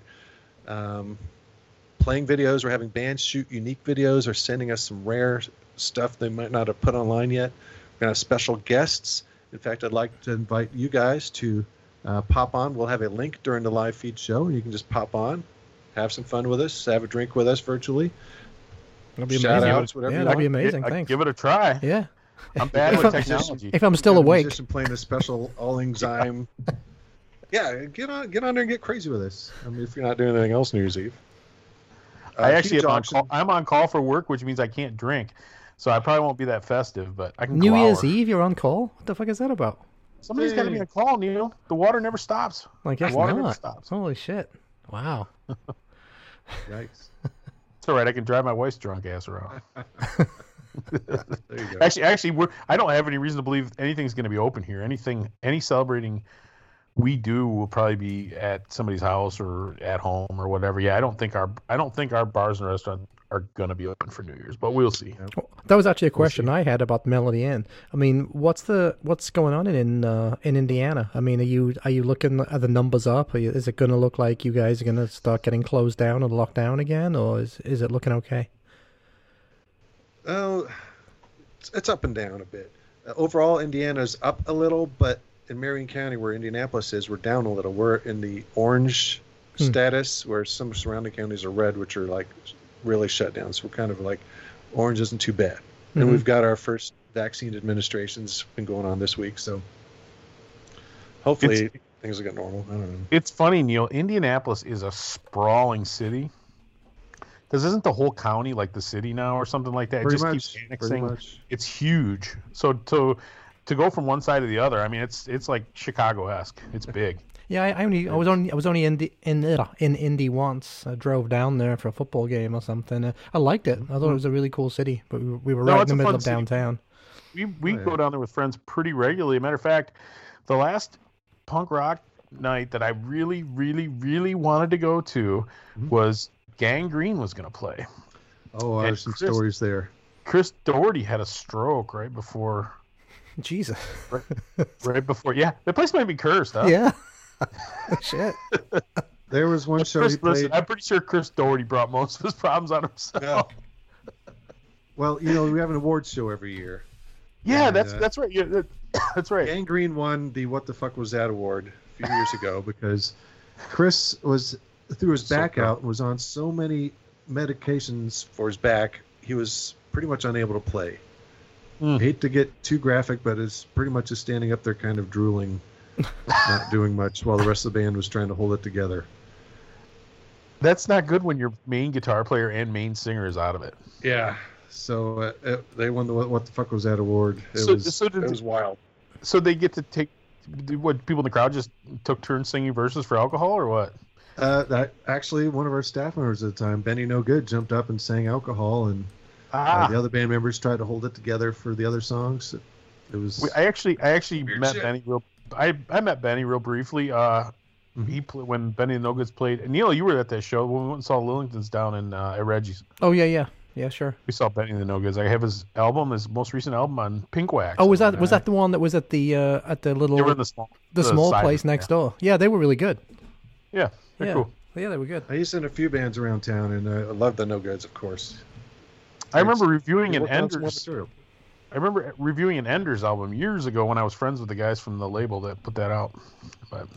Playing videos, we're having bands shoot unique videos or sending us some rare stuff they might not have put online yet. We're going to have special guests. In fact, I'd like to invite you guys to pop on. We'll have a link during the live feed show, and you can just pop on, have some fun with us, have a drink with us virtually. That'll be shout amazing. Outs, whatever you that'll want. Be amazing. Thanks. Give it a try. Yeah. I'm bad with technology. If I'm still awake. I'm playing this special all-anxiety. Yeah, get on there and get crazy with us. I mean, if you're not doing anything else New Year's Eve. I actually I'm on call for work, which means I can't drink, so I probably won't be that festive. But I can. New Year's Eve, you're on call. What the fuck is that about? Somebody's got to be on call, Neil. The water never stops. Like the water never stops. Holy shit! Wow. Yikes! It's all right. I can drive my wife's drunk ass around. There you go. Actually, I don't have any reason to believe anything's going to be open here. Any celebrating. We do will probably be at somebody's house or at home or whatever. Yeah, I don't think our bars and restaurants are going to be open for New Year's, but we'll see. Well, that was actually a question I had about Melody Inn. I mean, what's going on in Indiana? I mean, are you looking at the numbers up? Is it going to look like you guys are going to start getting closed down and locked down again, or is it looking okay? Oh, it's up and down a bit. Overall, Indiana's up a little, but in Marion County, where Indianapolis is, we're down a little. We're in the orange status, where some surrounding counties are red, which are like really shut down. So we're kind of like, orange isn't too bad. Mm-hmm. And we've got our first vaccine administrations been going on this week. So hopefully things will get normal. I don't know. It's funny, Neil. Indianapolis is a sprawling city. Because isn't the whole county like the city now or something like that? It just keeps annexing. It's huge. To go from one side to the other, I mean, it's like Chicago-esque. It's big. Yeah, I was only in Indy once. I drove down there for a football game or something. I liked it. I thought it was a really cool city, but we were right in the middle of downtown. We go down there with friends pretty regularly. As a matter of fact, the last punk rock night that I really, really, really wanted to go to was Gang Green was going to play. Oh, there's some stories there. Chris Daugherty had a stroke right before... Jesus. Right before, yeah. The place might be cursed, huh? Yeah. Shit. There was one show he played. Listen, I'm pretty sure Chris Daugherty brought most of his problems on himself. Yeah. Well, we have an awards show every year. Yeah, and that's right. Yeah, That's right. Gang Green won the What the Fuck Was That award a few years ago because Chris was threw his back out and was on so many medications for his back, he was pretty much unable to play. I hate to get too graphic, but it's pretty much just standing up there kind of drooling, not doing much, while the rest of the band was trying to hold it together. That's not good when your main guitar player and main singer is out of it. Yeah. So they won the What the Fuck Was That award. It was wild. So they get to take what people in the crowd just took turns singing verses for alcohol or what? Actually, one of our staff members at the time, Benny No Good, jumped up and sang alcohol, and the other band members tried to hold it together for the other songs. It was. I actually met Benny. I met Benny real briefly. He when Benny and the No Goods played. And Neil, you were at that show when we went and saw Lillington's down in at Reggie's. Oh yeah, sure. We saw Benny and the No Goods. I have his album, his most recent album on Pink Wax. Oh, was that the one that was at the little? They were in the small place next door. Yeah, they were really good. Yeah, they're cool. Yeah, they were good. I used to in a few bands around town, and I loved the No Goods, of course. I remember reviewing an Enders. I remember reviewing an Enders album years ago when I was friends with the guys from the label that put that out. But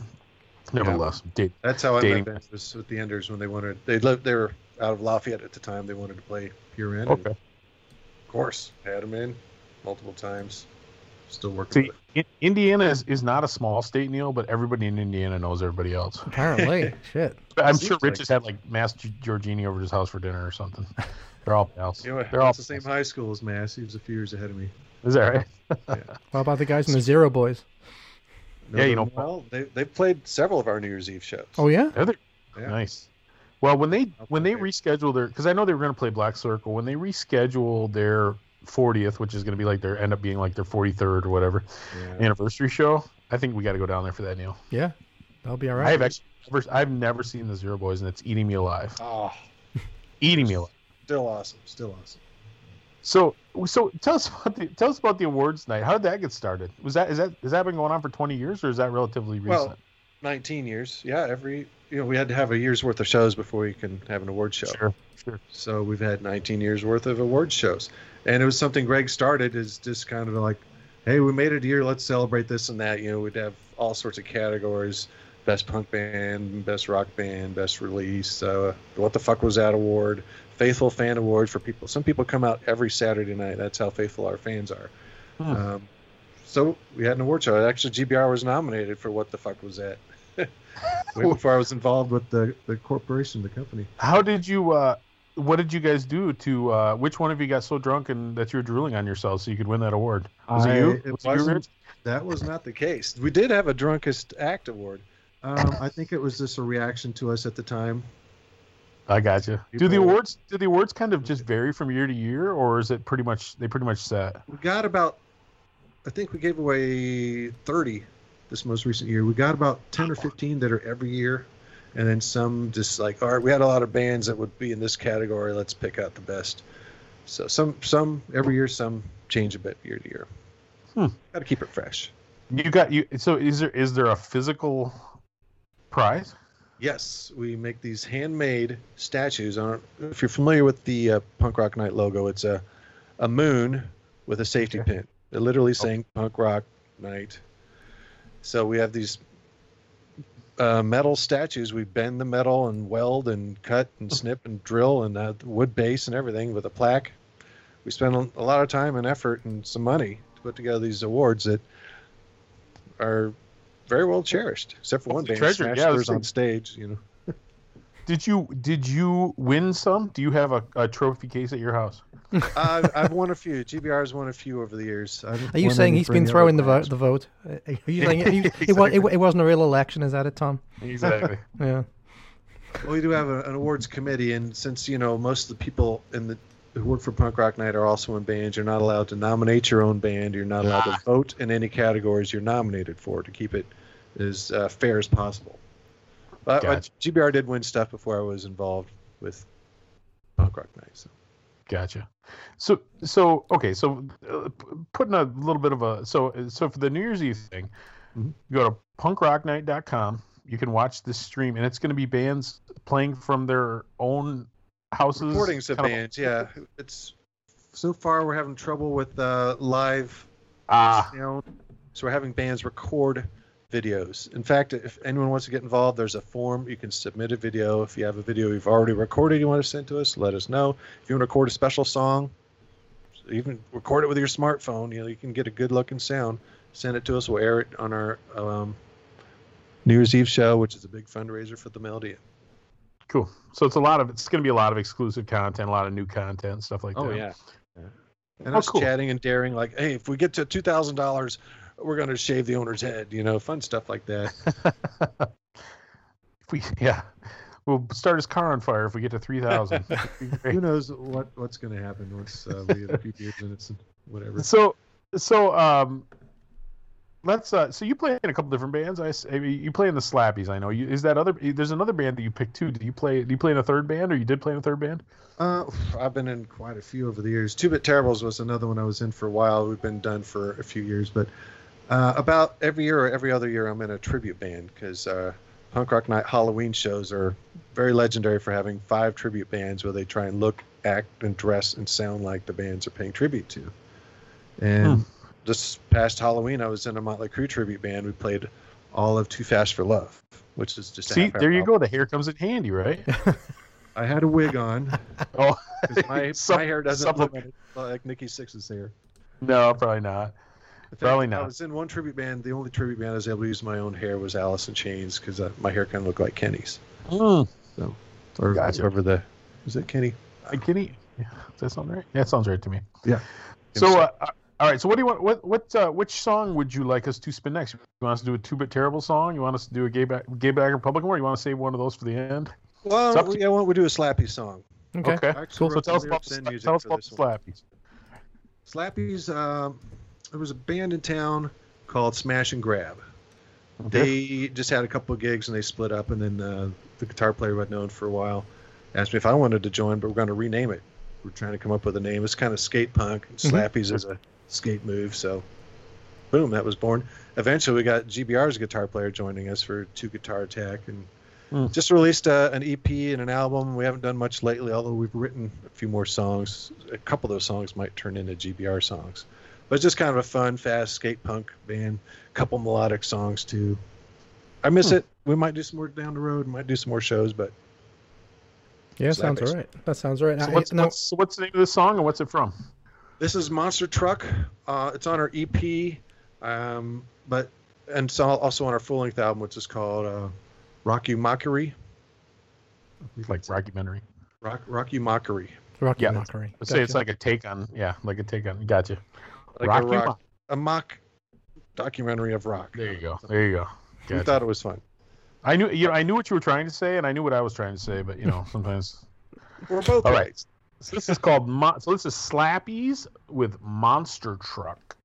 nevertheless, that's how I met Enders, with the Enders when they wanted. They were out of Lafayette at the time. They wanted to play Pure End. Okay. Of course, had them in multiple times. Still working. See, Indiana is not a small state, Neil, but everybody in Indiana knows everybody else. Apparently, shit. I'm sure Rich has had like Mass Giorgini over to his house for dinner or something. They're all pals. You know, they're all the same high school as Mass. He was a few years ahead of me. Is that right? Yeah. How about the guys from the Zero Boys? Yeah, you know, well, they played several of our New Year's Eve shows. Oh yeah, yeah. Nice. Well, when they rescheduled their, because I know they were going to play Black Circle, when they rescheduled their 40th, which is going to be like their end up being like their 43rd or whatever anniversary show. I think we got to go down there for that, Neil. Yeah, that'll be all right. I've never seen the Zero Boys, and it's eating me alive. Oh, eating me alive. Still awesome. So tell us about the awards night. How did that get started? Is that been going on for 20 years, or is that relatively recent? Well, 19 years. Yeah, we had to have a year's worth of shows before we can have an award show. Sure. So we've had 19 years worth of award shows, and it was something Greg started is just kind of like, hey, we made it a year. Let's celebrate this and that. You know, we'd have all sorts of categories: best punk band, best rock band, best release. What the Fuck Was That award? Faithful Fan Award for people. Some people come out every Saturday night. That's how faithful our fans are. So we had an award show. Actually, GBR was nominated for What the Fuck Was That? Way before I was involved with the corporation, the company. How did you? What did you guys do to? Which one of you got so drunk and that you were drooling on yourselves so you could win that award? Was it you? That was not the case. We did have a drunkest act award. I think it was just a reaction to us at the time. I got you. Do the awards kind of just vary from year to year, or is it pretty much set? We got about, I think we gave away 30 this most recent year. We got about 10 or 15 that are every year, and then some just like, all right, we had a lot of bands that would be in this category. Let's pick out the best. So some every year, some change a bit year to year. Got to keep it fresh. So is there a physical prize? Yes, we make these handmade statues. If you're familiar with the Punk Rock Night logo, it's a moon with a safety pin. They're literally saying Punk Rock Night. So we have these metal statues. We bend the metal and weld and cut and snip and drill and wood base and everything with a plaque. We spend a lot of time and effort and some money to put together these awards that are very well cherished, except for one band smashed theirs on stage. You know. Did you win some? Do you have a trophy case at your house? I've won a few. GBR's won a few over the years. Are you saying he's been throwing the vote? Are you saying it wasn't a real election? Is that it, Tom? Exactly. Yeah. Well, we do have an awards committee, and since most of the people who work for Punk Rock Night are also in bands. You're not allowed to nominate your own band. You're not allowed to vote in any categories you're nominated for to keep it as fair as possible. But gotcha. GBR did win stuff before I was involved with Punk Rock Night. So. Gotcha. So okay. So putting a little bit of a so for the New Year's Eve thing, you go to punkrocknight.com. You can watch this stream, and it's going to be bands playing from their own houses. Recordings of bands. Yeah, it's so far we're having trouble with live sound. So we're having bands record videos. In fact, if anyone wants to get involved, there's a form. You can submit a video. If you have a video you've already recorded you want to send to us, let us know. If you want to record a special song, even record it with your smartphone, you know, you can get a good looking sound. Send it to us. We'll air it on our New Year's Eve show, which is a big fundraiser for the Melody Inn. Cool. So it's going to be a lot of exclusive content, a lot of new content, stuff like that. Oh, yeah. And I was chatting and daring, like, hey, if we get to $2,000, we're going to shave the owner's head, you know, fun stuff like that. We'll start his car on fire if we get to 3,000. Who knows what's going to happen once we get a few beers and it's whatever. So let's. So you play in a couple different bands. I mean, you play in the Slappies. I know. Is that other? There's another band that you picked too. Do you play in a third band, or you did play in a third band? I've been in quite a few over the years. Two Bit Terribles was another one I was in for a while. We've been done for a few years, but about every year or every other year, I'm in a tribute band because Punk Rock Night Halloween shows are very legendary for having 5 tribute bands where they try and look, act, and dress and sound like the bands are paying tribute to, and. This past Halloween, I was in a Motley Crue tribute band. We played all of Too Fast for Love, which is just... See, there you go. The hair comes in handy, right? I had a wig on. Oh, my hair doesn't look like Nikki Sixx's hair. No, probably not. Probably not. I was in one tribute band. The only tribute band I was able to use my own hair was Alice in Chains because my hair kind of looked like Kenny's. Mm. So, or gotcha. Whoever the... Is it Kenny? Kenny? Yeah, does that sound right? Yeah, it sounds right to me. Yeah. So... All right, so what do you want? Which song would you like us to spin next? You want us to do a Two Bit Terrible song? You want us to do a Gay Black Republican one? You want to save one of those for the end? Well, why don't we do a Slappy song? Okay. Cool. So tell us about the Slappies. Slappies, there was a band in town called Smash and Grab. Okay. They just had a couple of gigs and they split up, and then the guitar player I'd known for a while asked me if I wanted to join, but we're going to rename it. We're trying to come up with a name. It's kind of skate punk. Slappies is a skate move, so boom, that was born. Eventually we got GBR's guitar player joining us for Two Guitar Attack, and just released an EP and an album. We haven't done much lately, although we've written a few more songs. A couple of those songs might turn into GBR songs, but it's just kind of a fun, fast skate punk band. A couple melodic songs too. I miss it. We might do some more down the road, might do some more shows, but yeah, so sounds all right. That sounds right. So what's the name of this song and what's it from? This is Monster Truck. It's on our EP, but also on our full-length album, which is called Rocky Mockery. Like Rockumentary. Rocky Mockery. Rocky Mockery. Let's say it's like a take on. Yeah, like a take on. Gotcha. Like a mock documentary of rock. There you go. Gotcha. We thought it was fun. I knew what you were trying to say, and I knew what I was trying to say, but sometimes we're both all right. So this is called. So this is Slappies with Monster Truck.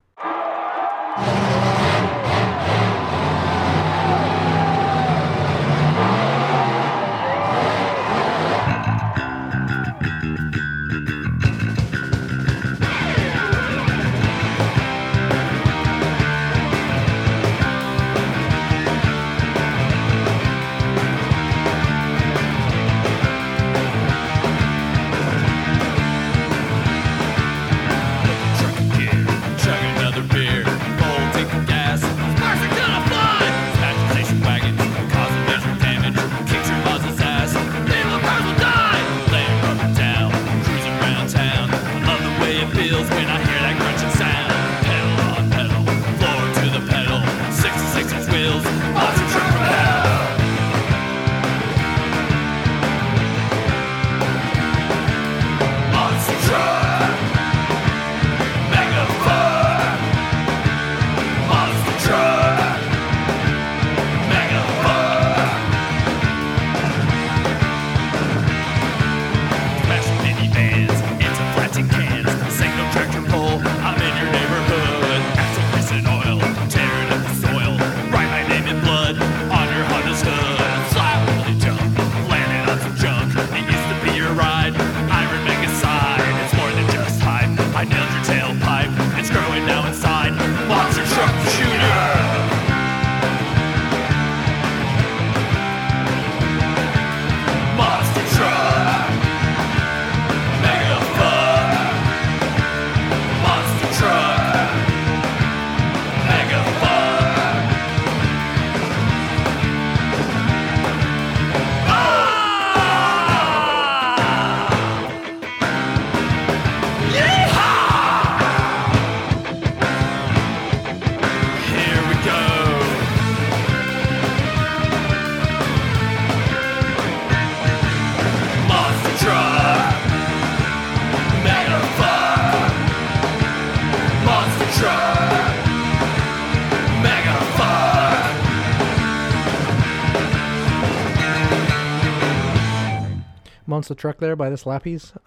Cans, signal tractor pull, I'm in your onto the truck there by the Slappies.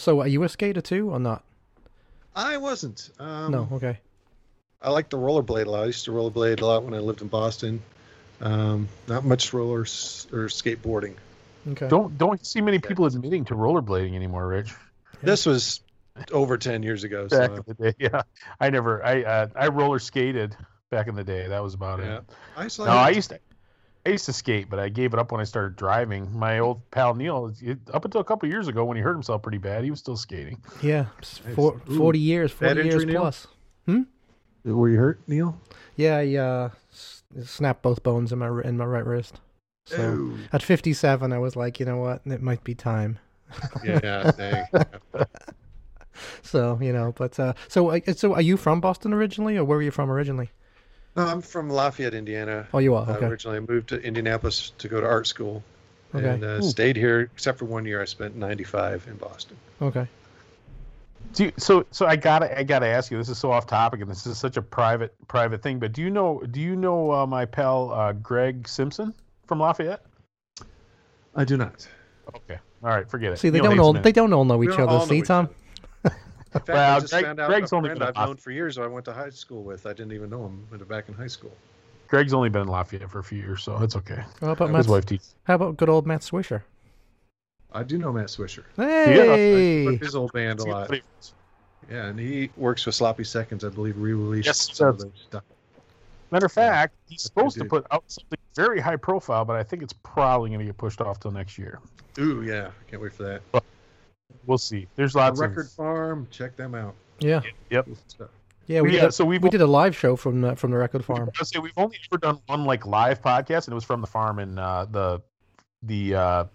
So are you a skater too or not? I wasn't. No, okay. I like to rollerblade a lot. I used to rollerblade a lot when I lived in Boston. Not much rollers or skateboarding. Okay. Don't see many people admitting to rollerblading anymore, Rich. Yeah. This was over 10 years ago. Back in the day, yeah. I roller skated back in the day. That was about it. I used to skate, but I gave it up when I started driving. My old pal Neil, up until a couple of years ago when he hurt himself pretty bad, he was still skating. Yeah, 40 years plus. Hmm? Were you hurt, Neil? Yeah, I snapped both bones in my right wrist. So Ew. At 57, I was like, you know what? It might be time. Yeah, dang. So, you know, but so are you from Boston originally, or where were you from originally? No, I'm from Lafayette, Indiana. Oh, you are? Okay. Originally, I moved to Indianapolis to go to art school, okay. And stayed here, except for 1 year. I spent 95 in Boston. Okay. So I gotta ask you. This is so off topic, and this is such a private thing. But do you know my pal Greg Simpson from Lafayette? I do not. Okay. All right. Forget it. See, they don't all know each other. See, Tom. In fact, I just found out Greg's only been I've known for years. I went to high school with. I didn't even know him, but back in high school. Greg's only been in Lafayette for a few years, so it's okay. Well, how about good old Matt Swisher? I do know Matt Swisher. Hey, yeah, his old band a lot. Yeah, and he works with Sloppy Seconds, I believe. Re-released some of their stuff. Matter of fact, he's supposed to put out something very high profile, but I think it's probably going to get pushed off till next year. Ooh, yeah, I can't wait for that. But we'll see. There's lots of Record Farm. Check them out. Yeah. Yep. Yeah. We did a live show from the Record Farm. I was gonna say, we've only ever done one like live podcast, and it was from the farm in the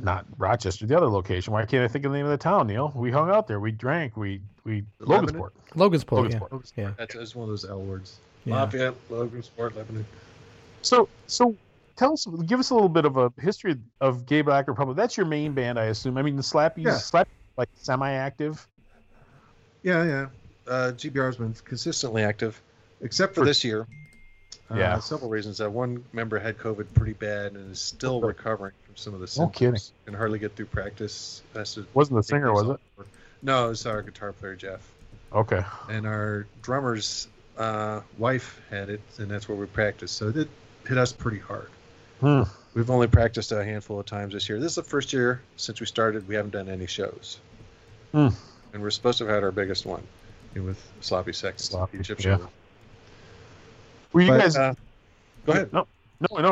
not Rochester, the other location. Why can't I think of the name of the town, Neil? We hung out there. We drank. We Logansport. Logansport. Yeah. That's one of those L words. Yeah. Lafayette, Logansport, Lebanon. So. Give us a little bit of a history of Gay Black Republic. That's your main band, I assume. I mean, the Slappies, like semi-active. Yeah. GBR's been consistently active, except for this year. Yeah, several reasons. One member had COVID pretty bad and is still recovering from some of the symptoms. No kidding. Can hardly get through practice. Wasn't the singer, was it? No, it was our guitar player Jeff. Okay. And our drummer's wife had it, and that's where we practiced. So it did hit us pretty hard. We've only practiced a handful of times this year. This is the first year since we started we haven't done any shows. And we're supposed to have had our biggest one with Sloppy Seconds. Were you guys... go ahead. No,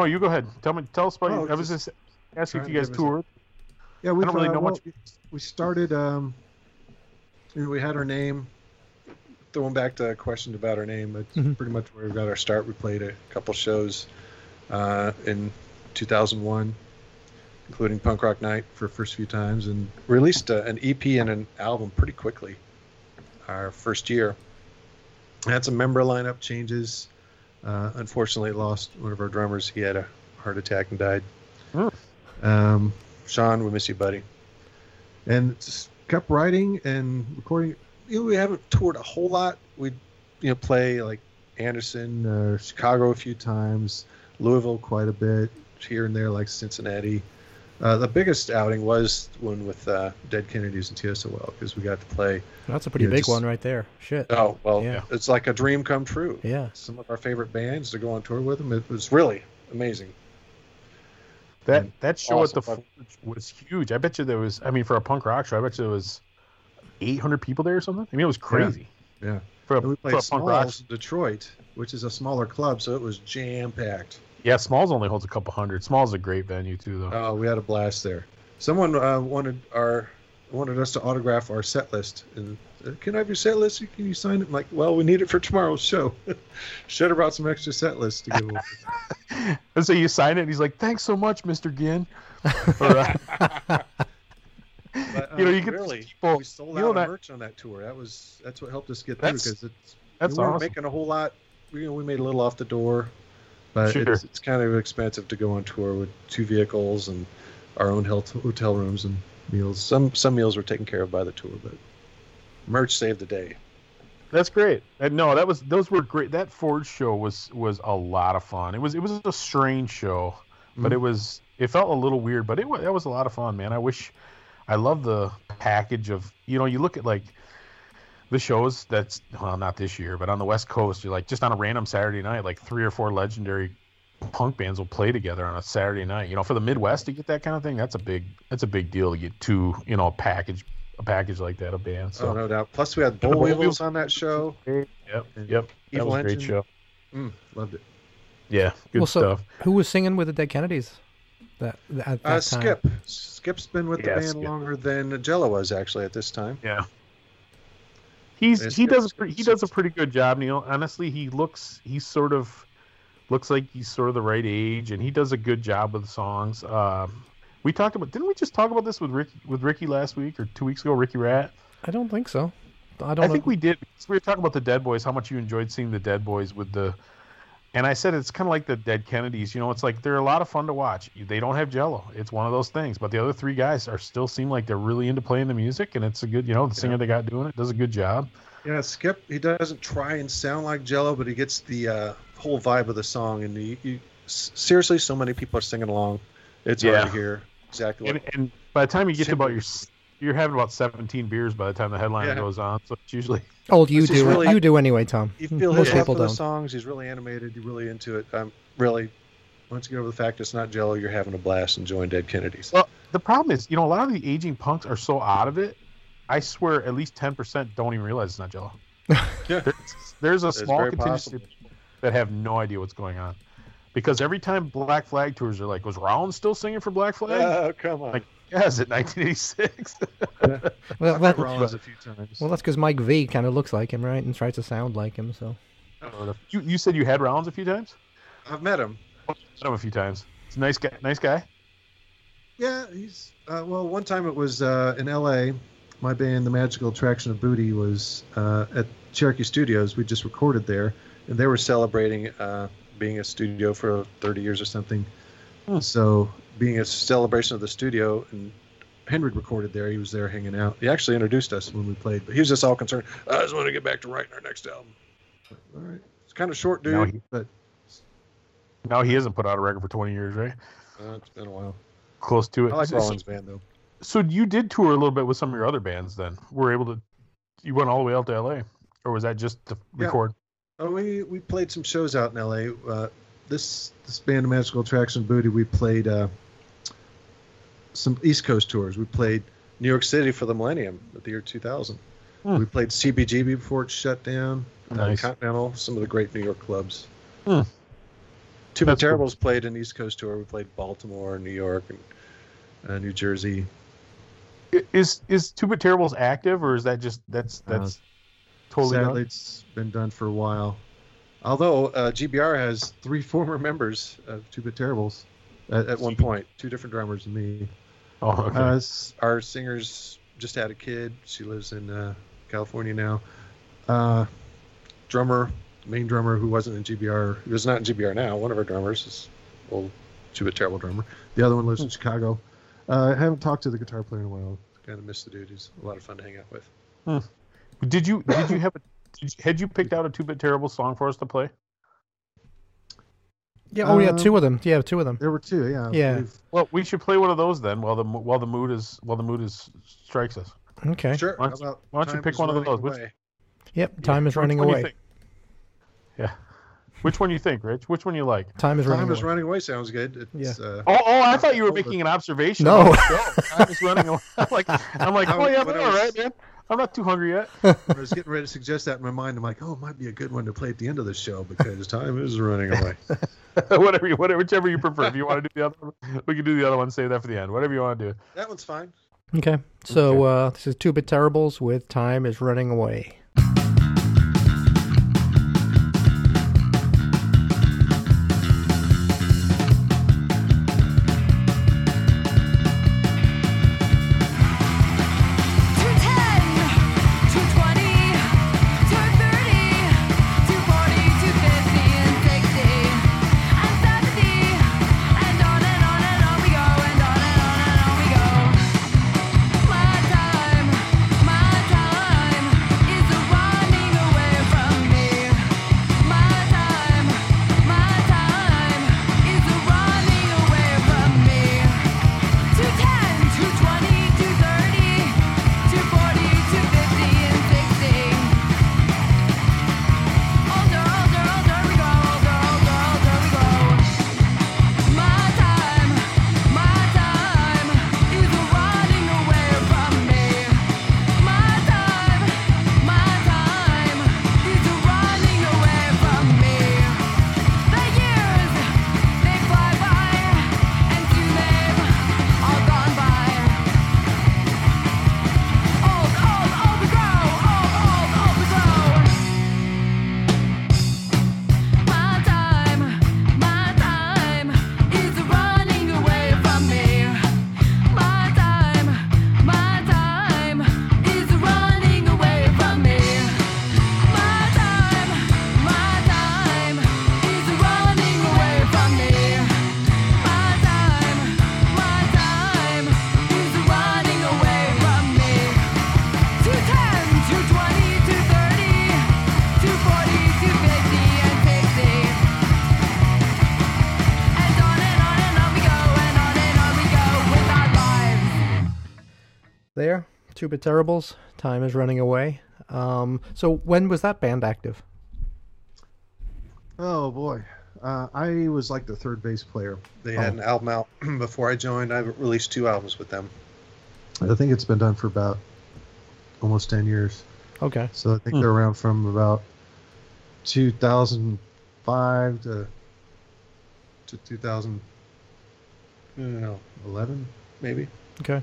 you go ahead. Tell us about you. I was just asking if you guys toured. Yeah, we don't really know much. We started... we had our name. Throwing back to questions about our name, that's pretty much where we got our start. We played a couple shows in 2001, including Punk Rock Night for the first few times, and released an EP and an album pretty quickly our first year. Had some member lineup changes. Unfortunately, lost one of our drummers. He had a heart attack and died. Sean, we miss you, buddy. And just kept writing and recording. We haven't toured a whole lot. We play like Anderson, Chicago a few times, Louisville quite a bit, here and there, like Cincinnati. The biggest outing was one with Dead Kennedys and TSOL, because we got to play. That's a pretty big one right there. Shit. Oh, well, yeah. It's like a dream come true. Yeah. Some of our favorite bands to go on tour with them. It was really amazing. That show at the Forge was huge. I bet you there was, for a punk rock show, I bet you there was 800 people there or something. I mean, it was crazy. Yeah. We played Smalls, Detroit, which is a smaller club, so it was jam-packed. Yeah, Smalls only holds a couple hundred. Smalls is a great venue too, though. Oh, we had a blast there. Someone wanted us to autograph our set list. And can I have your set list? Can you sign it? I'm like, well, we need it for tomorrow's show. Should have brought some extra set lists to give away. And so you sign it, and he's like, "Thanks so much, Mr. Ginn." But, you could really. We sold out merch on that tour. That's what helped us get through because we weren't making a whole lot. We made a little off the door, but it's kind of expensive to go on tour with two vehicles and our own hotel rooms and meals. Some meals were taken care of by the tour, but merch saved the day. That's great. And no, those were great. That Ford show was a lot of fun. It was a strange show. But it felt a little weird, but that was a lot of fun, man. I love the package of, you look at like the shows that's, well, not this year, but on the West Coast, you're like, just on a random Saturday night, like 3 or 4 legendary punk bands will play together on a Saturday night. For the Midwest to get that kind of thing, that's a big deal to get two, a package like that, a band. So. Oh, no doubt. Plus we had Bull Weevils on that show. Yep. That was a great show. Loved it. Yeah, good stuff. Who was singing with the Dead Kennedys? At that time? Skip. Skip's been with the band longer than Jello was actually at this time. Yeah. He does a pretty good job, Neil. Honestly, he sort of looks like he's sort of the right age, and he does a good job with songs. Didn't we just talk about this with Ricky last week or 2 weeks ago, Ricky Rat? I don't think so. I think we did. We were talking about the Dead Boys, how much you enjoyed seeing the Dead Boys and I said it's kind of like the Dead Kennedys. It's like they're a lot of fun to watch. They don't have Jello. It's one of those things. But the other 3 guys seem like they're really into playing the music, and it's a good, the singer they got doing it does a good job. Yeah, Skip, he doesn't try and sound like Jello, but he gets the whole vibe of the song. And seriously, so many people are singing along. It's hard to hear. Exactly. And by the time you get to about you're having about 17 beers by the time the headliner goes on. So it's usually... Oh, you do anyway, Tom. You feel his love for the songs. He's really animated. You're really into it. Really, once you get over the fact it's not Jello, you're having a blast enjoying Dead Kennedys. Well, the problem is, a lot of the aging punks are so out of it. I swear at least 10% don't even realize it's not Jello. There's a small contingency of people that have no idea what's going on. Because every time Black Flag tours, are like, was Rollins still singing for Black Flag? Oh, come on. Like, yes, in 1986. Well, that's because Mike V kind of looks like him, right? And tries to sound like him, so. You said you had Rollins a few times? I've met him. Oh, I've met him a few times. He's a nice guy. Yeah, he's... one time it was in L.A., my band, The Magical Attraction of Booty, was at Cherokee Studios. We just recorded there, and they were celebrating being a studio for 30 years or something. Hmm. So being a celebration of the studio, and Henry recorded there. He was there hanging out. He actually introduced us when we played, but he was just all concerned. I just want to get back to writing our next album. All right. It's kind of short, dude. Now he hasn't put out a record for 20 years, right? It's been a while. Close to it. I like Rollins' band, though. So you did tour a little bit with some of your other bands then. You went all the way out to L.A., or was that just to record? Oh, we played some shows out in L.A. This band, Magical Attraction Booty, we played some East Coast tours. We played New York City for the millennium at the year 2000. We played CBGB before it shut down. Nice. Continental, some of the great New York clubs. Two Bit Terribles played an East Coast tour. We played Baltimore, New York, and New Jersey. Is Two Bit Terribles active, or is that just that's totally? Sadly, it's been done for a while. Although GBR has 3 former members of Two Bit Terribles at one point, 2 different drummers and me. Oh, okay. Our singer's just had a kid. She lives in California now. Main drummer who wasn't in GBR, who's not in GBR now, one of our drummers is old Two Bit Terrible drummer. The other one lives in Chicago. I haven't talked to the guitar player in a while. Kind of missed the dude. He's a lot of fun to hang out with. Did you have a... Had you picked out a 2-Bit Terrible song for us to play? Yeah, we had 2 of them. Yeah, 2 of them. There were 2. Yeah. Yeah. Well, we should play one of those then, while the mood strikes us. Okay. Sure. Why don't you pick one of those? Time is running away. Yeah. Which one you think, Rich? Which one you like? Time is running away sounds good. It's, I thought you were making an observation. No. Time is running away. All right, man. I'm not too hungry yet. I was getting ready to suggest that in my mind. I'm like, it might be a good one to play at the end of the show because time is running away. Whichever you prefer. If you want to do the other one, we can do the other one. Save that for the end. Whatever you want to do. That one's fine. Okay. So this is 2-Bit Terribles with Time is Running Away. Two Bit Terribles, Time is Running Away. So when was that band active? Oh, boy. I was like the third bass player. They had an album out before I joined. I released 2 albums with them. I think it's been done for about almost 10 years. Okay. So I think they're around from about 2005 to 2011, maybe. Okay.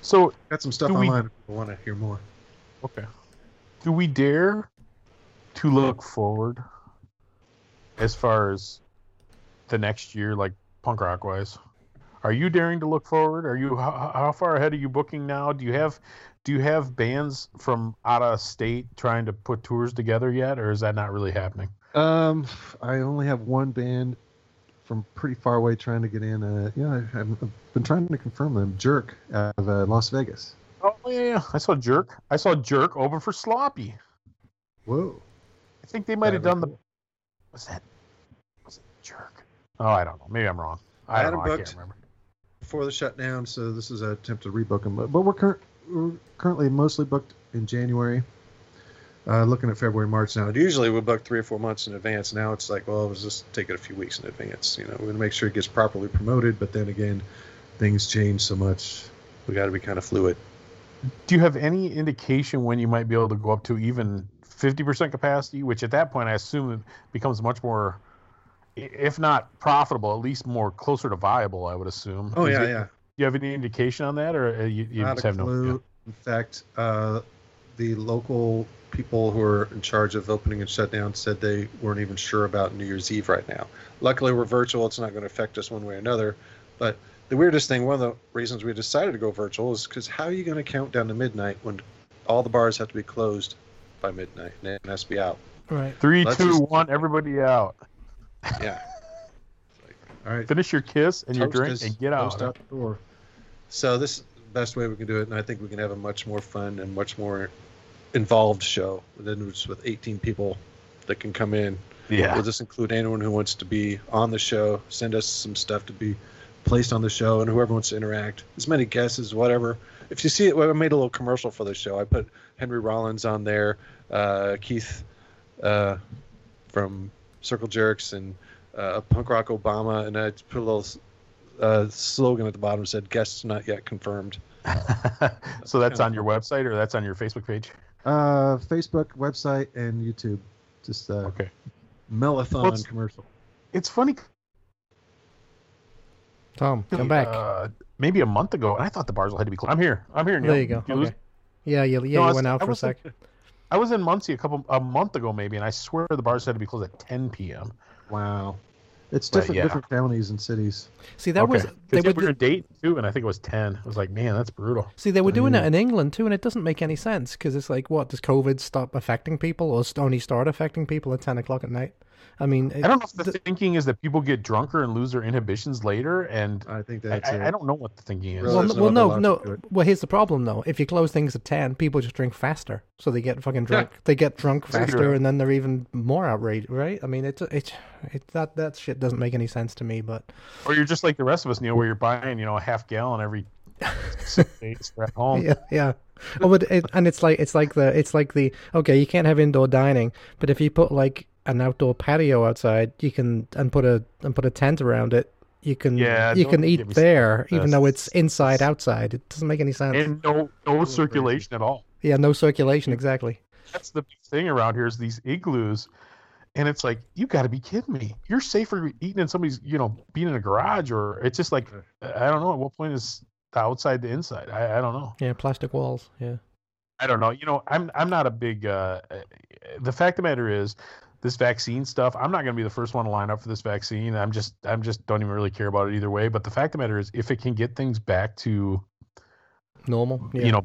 So got some stuff online if people want to hear more. Okay. Do we dare to look forward as far as the next year, like punk rock wise? Are you daring to look forward? Are you how far ahead are you booking now? Do you have bands from out of state trying to put tours together yet, or is that not really happening? I only have one band from pretty far away trying to get in. I've been trying to confirm them. Jerk out of Las Vegas. Oh yeah, I saw Jerk. I saw Jerk over for Sloppy. Whoa. I think they might have done the. Was it Jerk? Oh, I don't know. Maybe I'm wrong. I don't know. I can't remember. Before the shutdown, so this is an attempt to rebook them. But we're currently mostly booked in January. Looking at February, March now. Usually we book 3 or 4 months in advance. Now it's like, well, let's just take it a few weeks in advance. You know, we're going to make sure it gets properly promoted. But then again, things change so much. We got to be kind of fluid. Do you have any indication when you might be able to go up to even 50% capacity? Which at that point, I assume it becomes much more, if not profitable, at least more closer to viable, I would assume. Oh, yeah. Do you have any indication on that, or you just have no clue? In fact, the local people who are in charge of opening and shutdown said they weren't even sure about New Year's Eve right now. Luckily, we're virtual. It's not going to affect us one way or another. But the weirdest thing, one of the reasons we decided to go virtual is because how are you going to count down to midnight when all the bars have to be closed by midnight and it has to be out? Right. 3, 2, 1, everybody out. Yeah. All right. Finish your kiss and your drink and get out. Out the door. So this is the best way we can do it, and I think we can have a much more fun and much more involved show than with 18 people that can come in. Yeah. We'll just include anyone who wants to be on the show. Send us some stuff to be placed on the show, and whoever wants to interact, as many guesses, whatever. If you see it, I made a little commercial for the show. I put Henry Rollins on there, Keith from Circle Jerks, and Punk Rock Obama, and I put a little slogan at the bottom that said "Guests not yet confirmed." So that's on your website, or that's on your Facebook page? Facebook, website, and YouTube. Just okay. Melathon commercial. It's funny. Tom, come back. Maybe a month ago, and I thought the bars had to be closed. I'm here. Neil. There you go. You okay. Yeah. No, you went out for a sec. I was in Muncie a month ago, maybe, and I swear the bars had to be closed at 10 p.m. Wow, it's different counties and cities. See, that was we were in Dayton too, and I think it was 10. I was like, man, that's brutal. See, they were doing it in England too, and it doesn't make any sense because it's like, what does COVID stop affecting people, or only start affecting people at 10 o'clock at night? I mean, I don't know if the thinking is that people get drunker and lose their inhibitions later, and I think that's I don't know what the thinking is. Well, no. Well, here's the problem, though. If you close things at 10, people just drink faster, so they get fucking drunk. Yeah. They get drunk faster, and then they're even more outraged, right? I mean, it's that shit doesn't make any sense to me. But or you're just like the rest of us, Neil, where you're buying a half gallon every 6 days at home. Yeah. Oh, but it's like the okay, you can't have indoor dining, but if you put like an outdoor patio outside, you can and put a tent around it. You can eat there, even though it's inside outside. It doesn't make any sense. And no circulation at all. Yeah, no circulation, exactly. That's the big thing around here is these igloos, and it's like you got to be kidding me. You're safer eating in somebody's, being in a garage, or it's just like I don't know. At what point is the outside to inside? I don't know. Yeah, plastic walls. Yeah, I don't know. I'm not a big. The fact of the matter is, this vaccine stuff, I'm not going to be the first one to line up for this vaccine. I'm just don't even really care about it either way. But the fact of the matter is, if it can get things back to normal, back to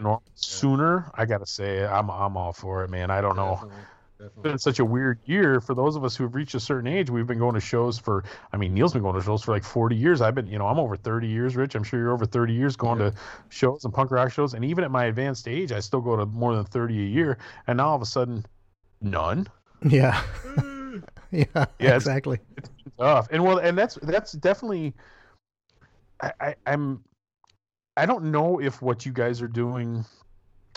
normal sooner, I got to say I'm all for it, man. I don't know. Definitely. It's been such a weird year for those of us who've reached a certain age. We've been going to shows for, Neil's been going to shows for like 40 years. I've been, I'm over 30 years, Rich. I'm sure you're over 30 years going to shows and punk rock shows. And even at my advanced age, I still go to more than 30 a year. And now all of a sudden, none. Yeah. yeah, exactly. It's tough. And that's definitely. I, I, I'm I don't know if what you guys are doing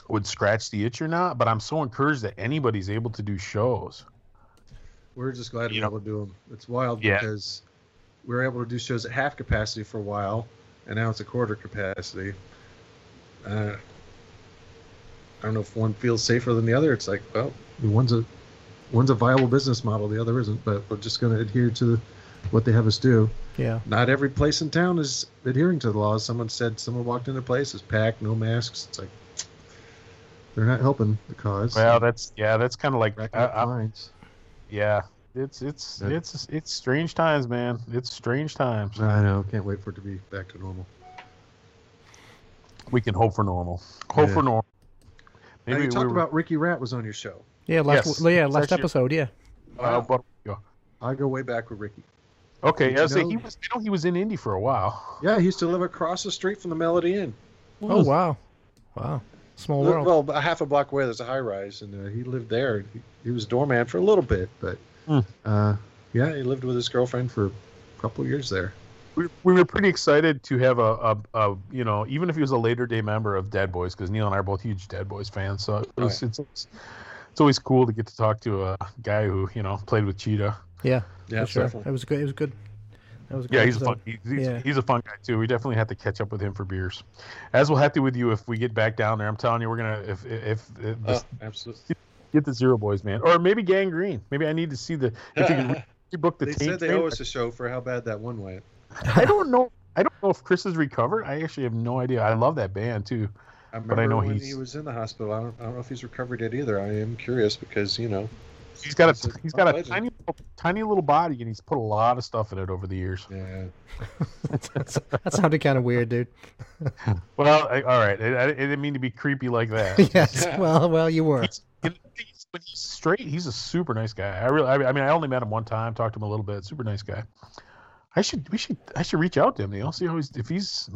would scratch the itch or not, but I'm so encouraged that anybody's able to do shows. We're just glad to be able to do them. It's wild because we were able to do shows at half capacity for a while, and now it's a quarter capacity. I don't know if one feels safer than the other. It's like, well, one's a viable business model, the other isn't, but we're just going to adhere to what they have us do. Yeah. Not every place in town is adhering to the laws. Someone walked into places packed, no masks. It's like they're not helping the cause. Well, that's kind of like it's strange times, man. It's strange times. I know. Can't wait for it to be back to normal. We can hope for normal. Hope for normal. Maybe you talked about Ricky Rat was on your show. Yeah, last episode. Yeah. I go way back with Ricky. Okay, he was in Indy for a while. Yeah, he used to live across the street from the Melody Inn. Wow, small world. Well, half a block away, there's a high rise, and he lived there. He was a doorman for a little bit, but he lived with his girlfriend for a couple of years there. We were pretty excited to have a even if he was a later day member of Dead Boys, because Neil and I are both huge Dead Boys fans. So it's always cool to get to talk to a guy who played with Cheetah. Yeah, sure. Definitely. It was good. That was a good episode. He's a fun guy too. We definitely have to catch up with him for beers, as we'll have to with you if we get back down there. I'm telling you, we're gonna absolutely get the Zero Boys, man, or maybe Gang Green. Maybe I need to see if you can rebook the. They said they owe us a show for how bad that one went. I don't know if Chris has recovered. I actually have no idea. I love that band too, but I know he was in the hospital. I don't know if he's recovered it either. I am curious because he's got a tiny little body, and he's put a lot of stuff in it over the years. Yeah, that sounded kind of weird, dude. Well, all right, I didn't mean to be creepy like that. Well, you were. But he's straight. He's a super nice guy. I only met him one time, talked to him a little bit. Super nice guy. I should reach out to him. Neil, see how he's.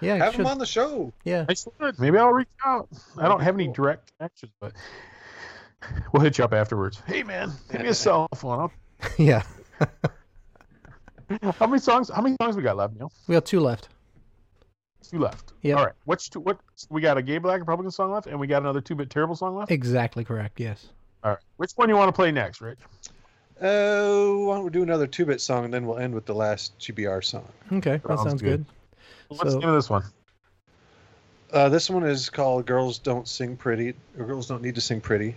Yeah, have him on the show. Yeah, I should. Maybe I'll reach out. I don't have any direct connections, but. We'll hit you up afterwards. Hey, man, give me a cell phone. Yeah. How many songs we got left, Neil? We got two left. Two left. Yeah. All right. What? We got a Gay Black Republican song left, and we got another 2-Bit Terrible song left? Exactly correct, yes. All right. Which one do you want to play next, Rich? Why don't we do another 2-Bit song, and then we'll end with the last GBR song. Okay, that sounds good. What's the name of this one? This one is called Girls Don't Sing Pretty, or Girls Don't Need to Sing Pretty.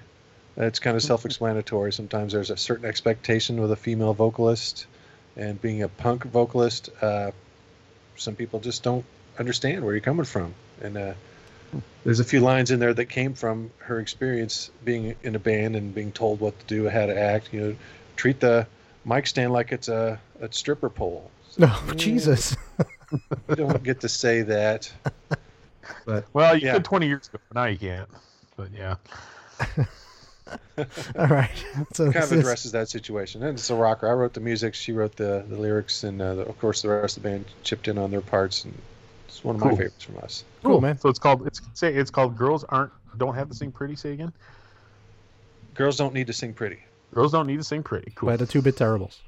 It's kind of self-explanatory. Sometimes there's a certain expectation with a female vocalist, and being a punk vocalist, some people just don't understand where you're coming from. And there's a few lines in there that came from her experience being in a band and being told what to do, how to act. Treat the mic stand like it's a stripper pole. So, Jesus. You don't get to say that. But you could 20 years ago, but now you can't. But yeah. All right, so it kind of addresses that situation, and it's a rocker. I wrote the music, she wrote the lyrics, and of course the rest of the band chipped in on their parts, and it's one of my favorites from us. Cool, man. So it's called Girls Don't Have to Sing Pretty. Say again. Girls Don't Need to Sing Pretty. Girls Don't Need to Sing Pretty. Cool. By the 2-Bit Terribles.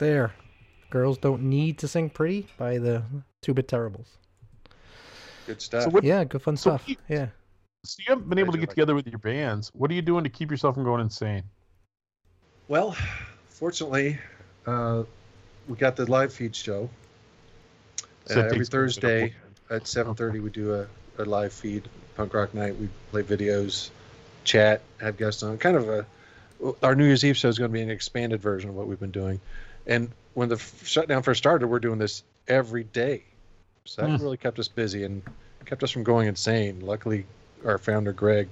there. Girls Don't Need to Sing Pretty by the Two Bit Terribles. Good stuff. So what, yeah, good fun stuff. Yeah. So you haven't been able to get together with your bands. What are you doing to keep yourself from going insane? Well, fortunately, we got the live feed show. Every Thursday at 7:30, we do a live feed, Punk Rock Night. We play videos, chat, have guests on. Kind of our New Year's Eve show is going to be an expanded version of what we've been doing. And when the shutdown first started, we're doing this every day. So that really kept us busy and kept us from going insane. Luckily, our founder, Greg,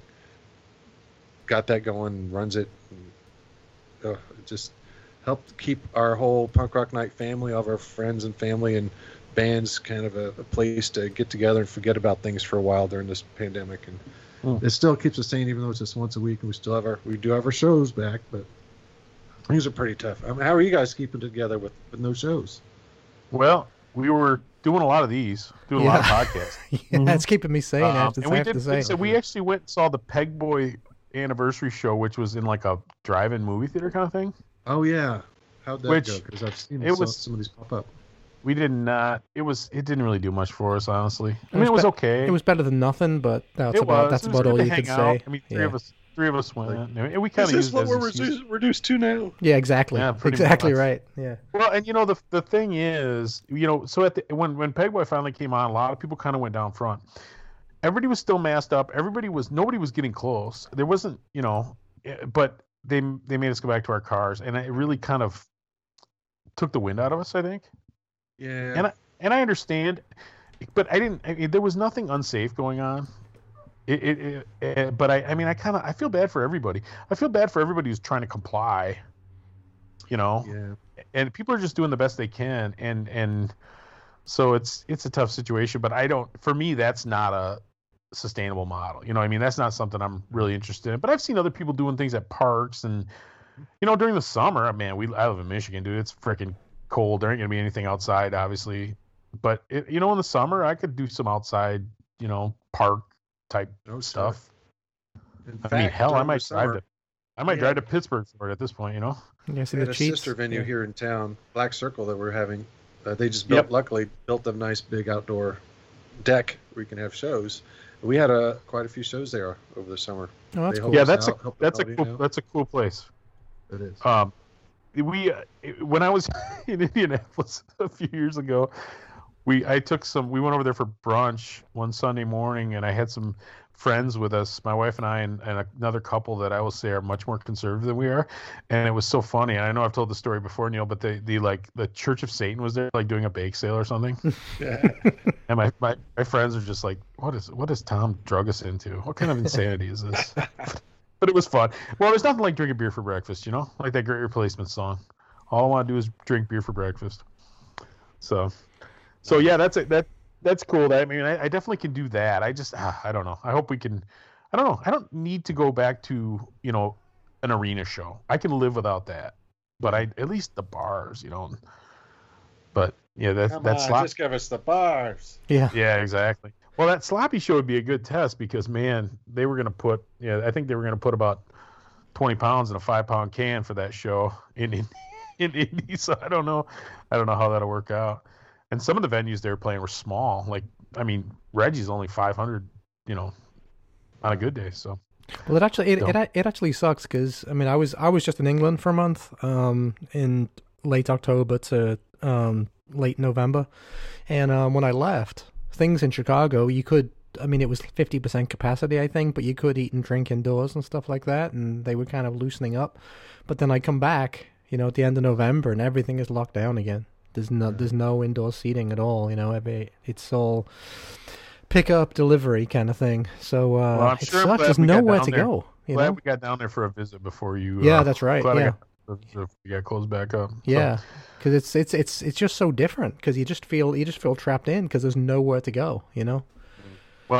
got that going and runs it. And, it just helped keep our whole Punk Rock Night family, all of our friends and family and bands, kind of a place to get together and forget about things for a while during this pandemic. And it still keeps us sane, even though it's just once a week. And we still have our shows back, but things are pretty tough. I mean, how are you guys keeping together with no shows? Well, we were doing a lot of these, a lot of podcasts. That's keeping me sane. So we actually went and saw the Peg Boy anniversary show, which was in like a drive-in movie theater kind of thing. Oh yeah, how'd that go? Because I've seen some of these pop up. We did not. It didn't really do much for us, honestly. I mean, it was okay. It was better than nothing, but that's about all you can say. I mean, three of us went. And we kind of used this. Is what we're reduced to now? Yeah, exactly. Yeah, exactly much. Right. Yeah. Well, and the thing is, so when Peg Boy finally came on, a lot of people kind of went down front. Everybody was still masked up. Nobody was getting close. There wasn't, but they made us go back to our cars, and it really kind of took the wind out of us, I think. Yeah, and I understand, but there was nothing unsafe going on. I feel bad for everybody. I feel bad for everybody who's trying to comply. Yeah. And people are just doing the best they can, and so it's a tough situation. But for me, that's not a sustainable model. I mean, that's not something I'm really interested in. But I've seen other people doing things at parks, and during the summer, man, I live in Michigan, dude. It's freaking cold. There ain't gonna be anything outside, obviously, but in the summer I could do some outside, park type stuff. I might drive to Pittsburgh for it at this point. We had a sister venue here in town, Black Circle, that we're having. They just luckily built a nice big outdoor deck where you can have shows. We had quite a few shows there over the summer. Oh, that's cool. Yeah, that's a cool place. It is. When I was in Indianapolis a few years ago, we went over there for brunch one Sunday morning, and I had some friends with us, my wife and I, and another couple that I will say are much more conservative than we are. And it was so funny. I know I've told the story before, Neil, but the Church of Satan was there, like doing a bake sale or something. Yeah. And my friends are just like, what does Tom drug us into? What kind of insanity is this? But it was fun. Well, there's nothing like drinking beer for breakfast, like that Great Replacement song. All I want to do is drink beer for breakfast. So yeah, that's cool. I mean, I definitely can do that. I just, I don't know. I hope we can. I don't know. I don't need to go back to, an arena show. I can live without that. But at least the bars, But yeah, just give us the bars. Yeah. Yeah, exactly. Well, that sloppy show would be a good test because, man, they were going to put – I think they were going to put about 20 pounds in a 5-pound can for that show in Indy. So I don't know how that'll work out. And some of the venues they were playing were small. Like, I mean, Reggie's only 500, on a good day. So, well, it actually sucks because, I mean, I was just in England for a month in late October to late November. And when I left – things in Chicago, you could, I mean, it was 50% capacity, I think, but you could eat and drink indoors and stuff like that, and they were kind of loosening up. But then I come back, at the end of November, and everything is locked down again. There's no indoor seating at all, it's all pick-up, delivery kind of thing. So it sucks. There's nowhere to go. Glad we got down there for a visit before you... Yeah, that's right, yeah. We got closed back up. Yeah, because it's just so different. Because you just feel trapped in because there's nowhere to go. Well,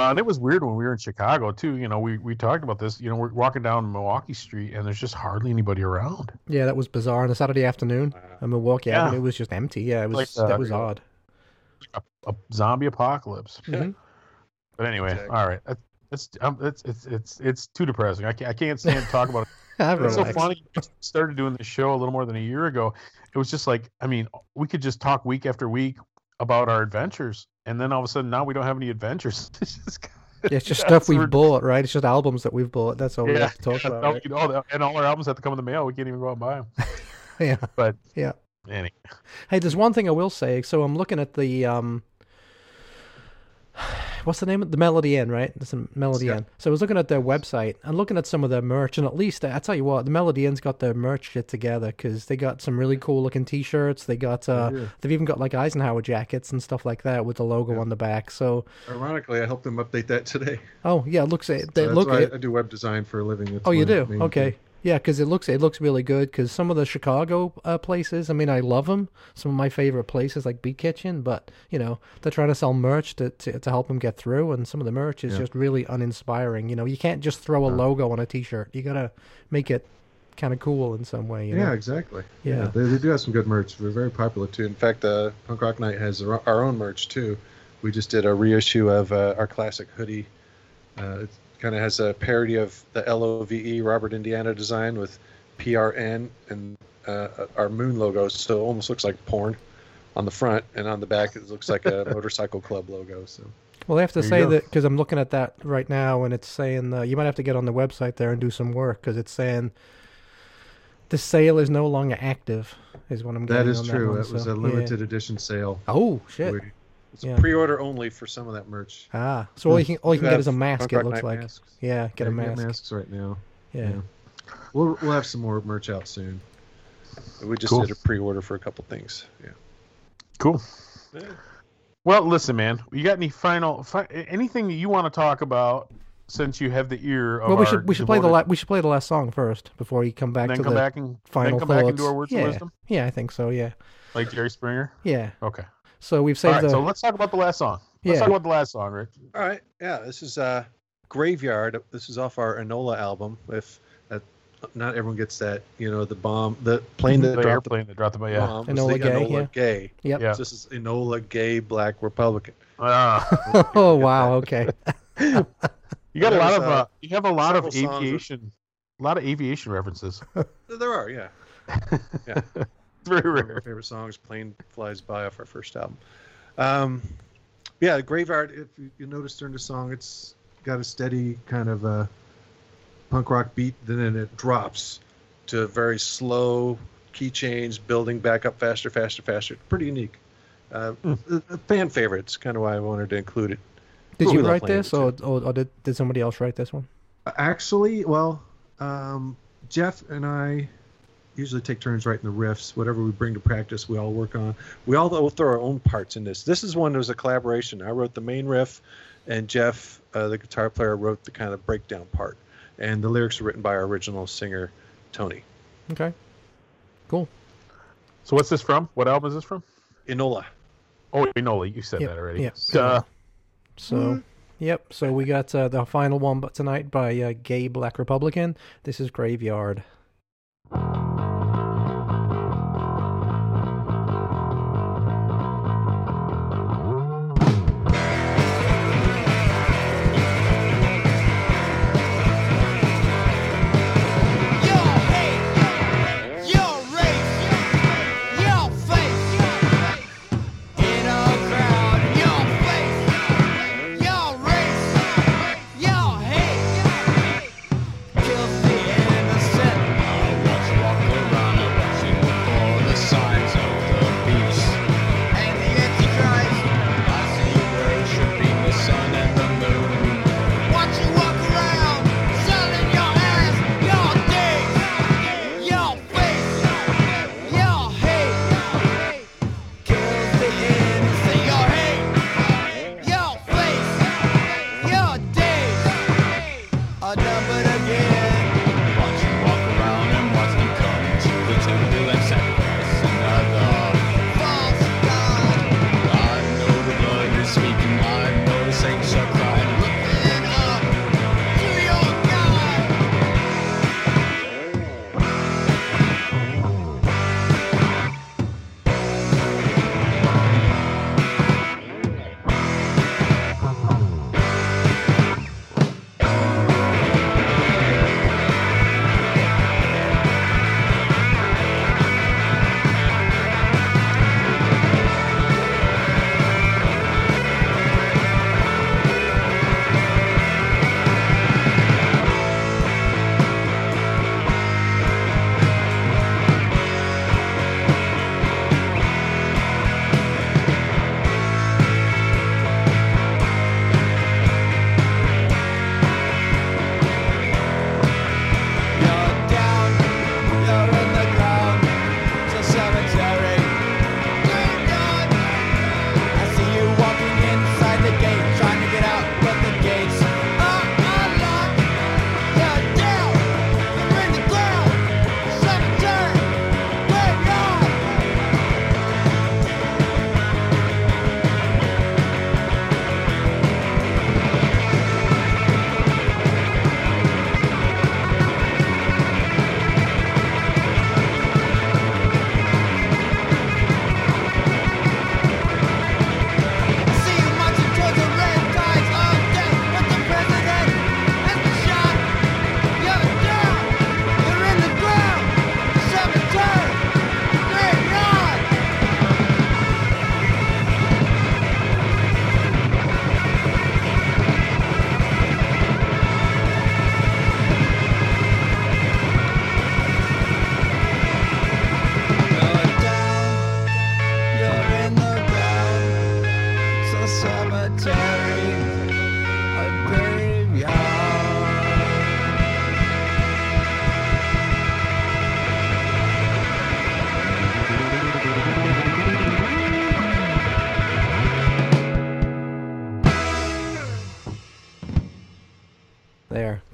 and it was weird when we were in Chicago too. We talked about this. We're walking down Milwaukee Street and there's just hardly anybody around. Yeah, that was bizarre. On a Saturday afternoon in Milwaukee Avenue, it was just empty. Yeah, it was that was odd. A zombie apocalypse. Mm-hmm. But anyway, all right. It's too depressing. I can't stand to talk about it. It's so funny. We started doing this show a little more than a year ago. It was just like, I mean, we could just talk week after week about our adventures, and then all of a sudden now we don't have any adventures. It's just kind of, it's just stuff we've bought, right? It's just albums that we've bought. That's all we have to talk about. Right? You know, and all our albums have to come in the mail. We can't even go out and buy them. Anyway. Hey, there's one thing I will say. So I'm looking at the what's the name of the Melody Inn, right? There's a Melody Inn. So I was looking at their website and looking at some of their merch, and at least I tell you what, the Melody Inn's got their merch shit together, because they got some really cool looking T-shirts. They got they've even got like Eisenhower jackets and stuff like that with the logo on the back. So ironically, I helped them update that today. Oh yeah, it looks I do web design for a living. That's you do? Okay. Yeah, because it looks really good. Because some of the Chicago places, I mean, I love them. Some of my favorite places, like Beat Kitchen, but you know, they're trying to sell merch to help them get through. And some of the merch is just really uninspiring. You know, you can't just throw a logo on a T-shirt. You gotta make it kind of cool in some way. You know? Exactly. Yeah, they do have some good merch. They're very popular too. In fact, Punk Rock Night has our own merch too. We just did a reissue of our classic hoodie. It's kind of has a parody of the LOVE Robert Indiana design with PRN and our moon logo, so it almost looks like porn on the front, and on the back it looks like a motorcycle club logo. So well, I have to say that because I'm looking at that right now, and it's saying you might have to get on the website there and do some work, because it's saying the sale is no longer active is what I'm getting. That is on true. That one, was a limited edition sale. Oh shit. It's pre-order only for some of that merch. Ah, so all you can get is a mask. It looks like masks. Get a mask. Get masks right now. Yeah, we'll have some more merch out soon. We just did a pre-order for a couple things. Yeah, cool. Yeah. Well, listen, man, you got any anything that you want to talk about? Since you have the ear of we should play the last song first before you come back and do our words of wisdom. Yeah, I think so. Yeah, like Jerry Springer. Yeah. Okay. So we've saved. All right, so let's talk about the last song. Let's talk about the last song, Rick. All right. Yeah, this is Graveyard. This is off our Enola album. If not everyone gets that, you know, the bomb, the plane that dropped the bomb. Yeah. Enola Gay. Yep. Yeah. So this is Enola Gay Black Republican. Oh wow. Okay. You got you have a lot of aviation, references. There are. Yeah. Yeah. Very rare. One of my favorite songs, Plane Flies By, off our first album. Graveyard, if you notice during the song, it's got a steady kind of punk rock beat, then it drops to very slow key change, building back up faster, faster, faster. Pretty unique. A fan favorite. It's kind of why I wanted to include it. Did you write this, or did somebody else write this one? Actually, Jeff and I usually take turns writing the riffs. Whatever we bring to practice, we all work on. We all will throw our own parts in this. This is one that was a collaboration. I wrote the main riff, and Jeff, the guitar player, wrote the kind of breakdown part. And the lyrics were written by our original singer, Tony. Okay. Cool. So what's this from? What album is this from? Enola. Oh, Enola. You said that already. Yeah. So we got the final one tonight by Gay Black Republican. This is Graveyard. Set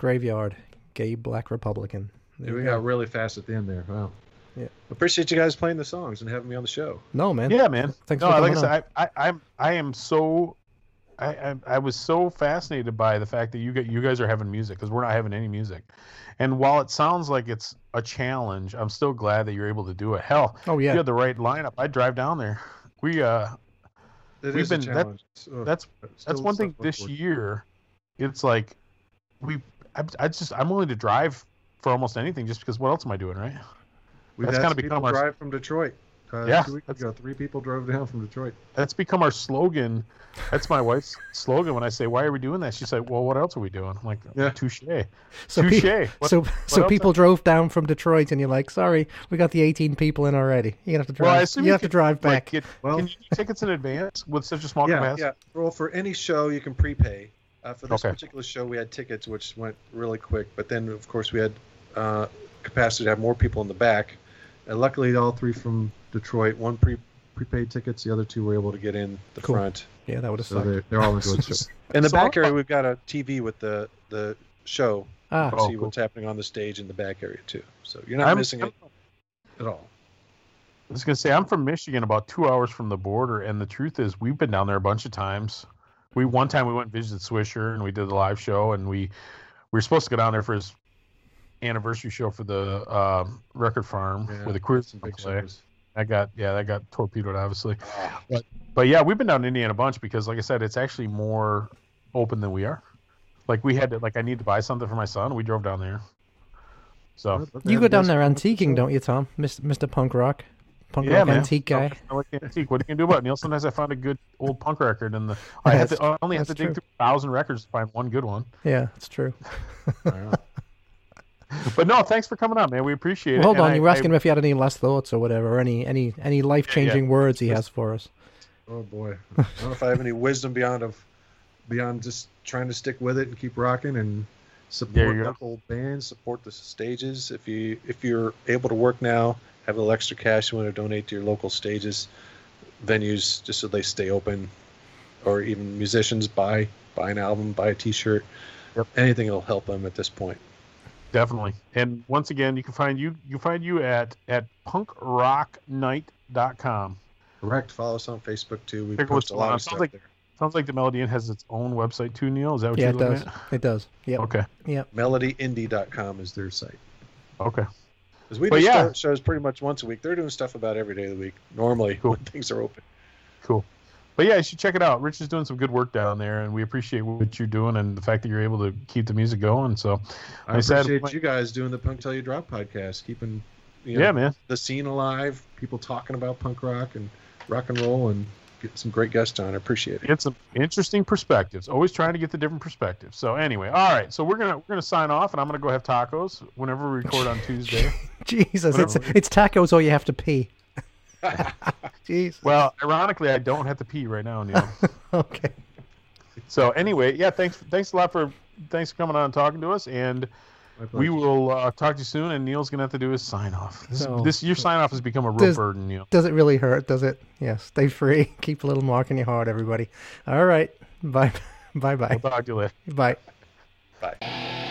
Graveyard, Gay Black Republican. There we got really fast at the end there. Wow. Yeah. Appreciate you guys playing the songs and having me on the show. No, man. Yeah, man. Thanks for coming on. I was so fascinated by the fact that you guys are having music, because we're not having any music. And while it sounds like it's a challenge, I'm still glad that you're able to do it. Hell, oh yeah, you had the right lineup. I'd drive down there. That's one thing this year. It's like I'm willing to drive for almost anything, just because what else am I doing, right? That's kind of become our drive from Detroit. Yeah, 2 weeks ago, 3 people drove down from Detroit. That's become our slogan. That's my wife's slogan. When I say, "Why are we doing that?" She said, "Well, what else are we doing?" I'm like, "Yeah, touche." Touche. So people drove down from Detroit, and you're like, "Sorry, we got the 18 people in already. You have to drive. You have to drive back." Can you do tickets in advance with such a small capacity? Yeah. Well, for any show, you can prepay. For this particular show, we had tickets, which went really quick. But then, of course, we had capacity to have more people in the back. And luckily, all 3 from Detroit, 1 prepaid tickets, the other 2 were able to get in the front. Yeah, that would have sucked. They're all enjoying the show. In the back area, we've got a TV with the show. Ah, you can see what's happening on the stage in the back area, too. So you're not missing it at all. I was going to say, I'm from Michigan, about 2 hours from the border, and the truth is we've been down there a bunch of times. One time we went and visited Swisher, and we did the live show, and we were supposed to go down there for his anniversary show for the record farm with the Queers. That got torpedoed, obviously. But yeah, we've been down to Indiana a bunch because, like I said, it's actually more open than we are. Like we had to, I need to buy something for my son. We drove down there. So you go down there antiquing, don't you, Tom? Mr. Punk Rock. Punk rock man. Antique guy. I like antique. What are you going to do about it, Neil? Sometimes I found a good old punk record, and I only have to dig through 1,000 records to find one good one. Yeah, it's true. But no, thanks for coming on, man. We appreciate it. Hold on, you were asking him if he had any last thoughts or whatever, or any life-changing words he has for us. Oh boy, I don't know if I have any wisdom beyond just trying to stick with it and keep rocking and support local bands, support the stages. If you're able to work now, have a little extra cash, you want to donate to your local stages, venues, just so they stay open, or even musicians buy an album, buy a T-shirt, anything that'll help them at this point. Definitely. And once again, you can find you at punkrocknight.com. Correct. Follow us on Facebook too. We post a lot of stuff there. Sounds like the Melody Inn has its own website too, Neil. Is that what you're looking at? Yeah, it does. Yeah. Okay. Yep. MelodyIndie.com is their site. Okay. Because we do shows pretty much once a week. They're doing stuff about every day of the week normally when things are open. Cool. But yeah, you should check it out. Rich is doing some good work down there, and we appreciate what you're doing and the fact that you're able to keep the music going. So I appreciate you guys doing the Punk Till You Drop podcast, keeping the scene alive, people talking about punk rock and rock and roll, and getting some great guests on. I appreciate it. Get some interesting perspectives. Always trying to get the different perspectives. So anyway, all right. So we're gonna sign off, and I'm gonna go have tacos whenever we record on Tuesday. Jesus, it's tacos or you have to pee. Jeez. Well, ironically, I don't have to pee right now, Neil. Okay. So anyway, thanks for coming on and talking to us, and we will talk to you soon. And Neil's gonna have to do his sign off. Your sign off has become a real burden, Neil. Does it really hurt? Does it? Yeah. Stay free. Keep a little mark in your heart, everybody. All right. Bye. Bye. Bye. We'll talk to you later. Bye. Bye.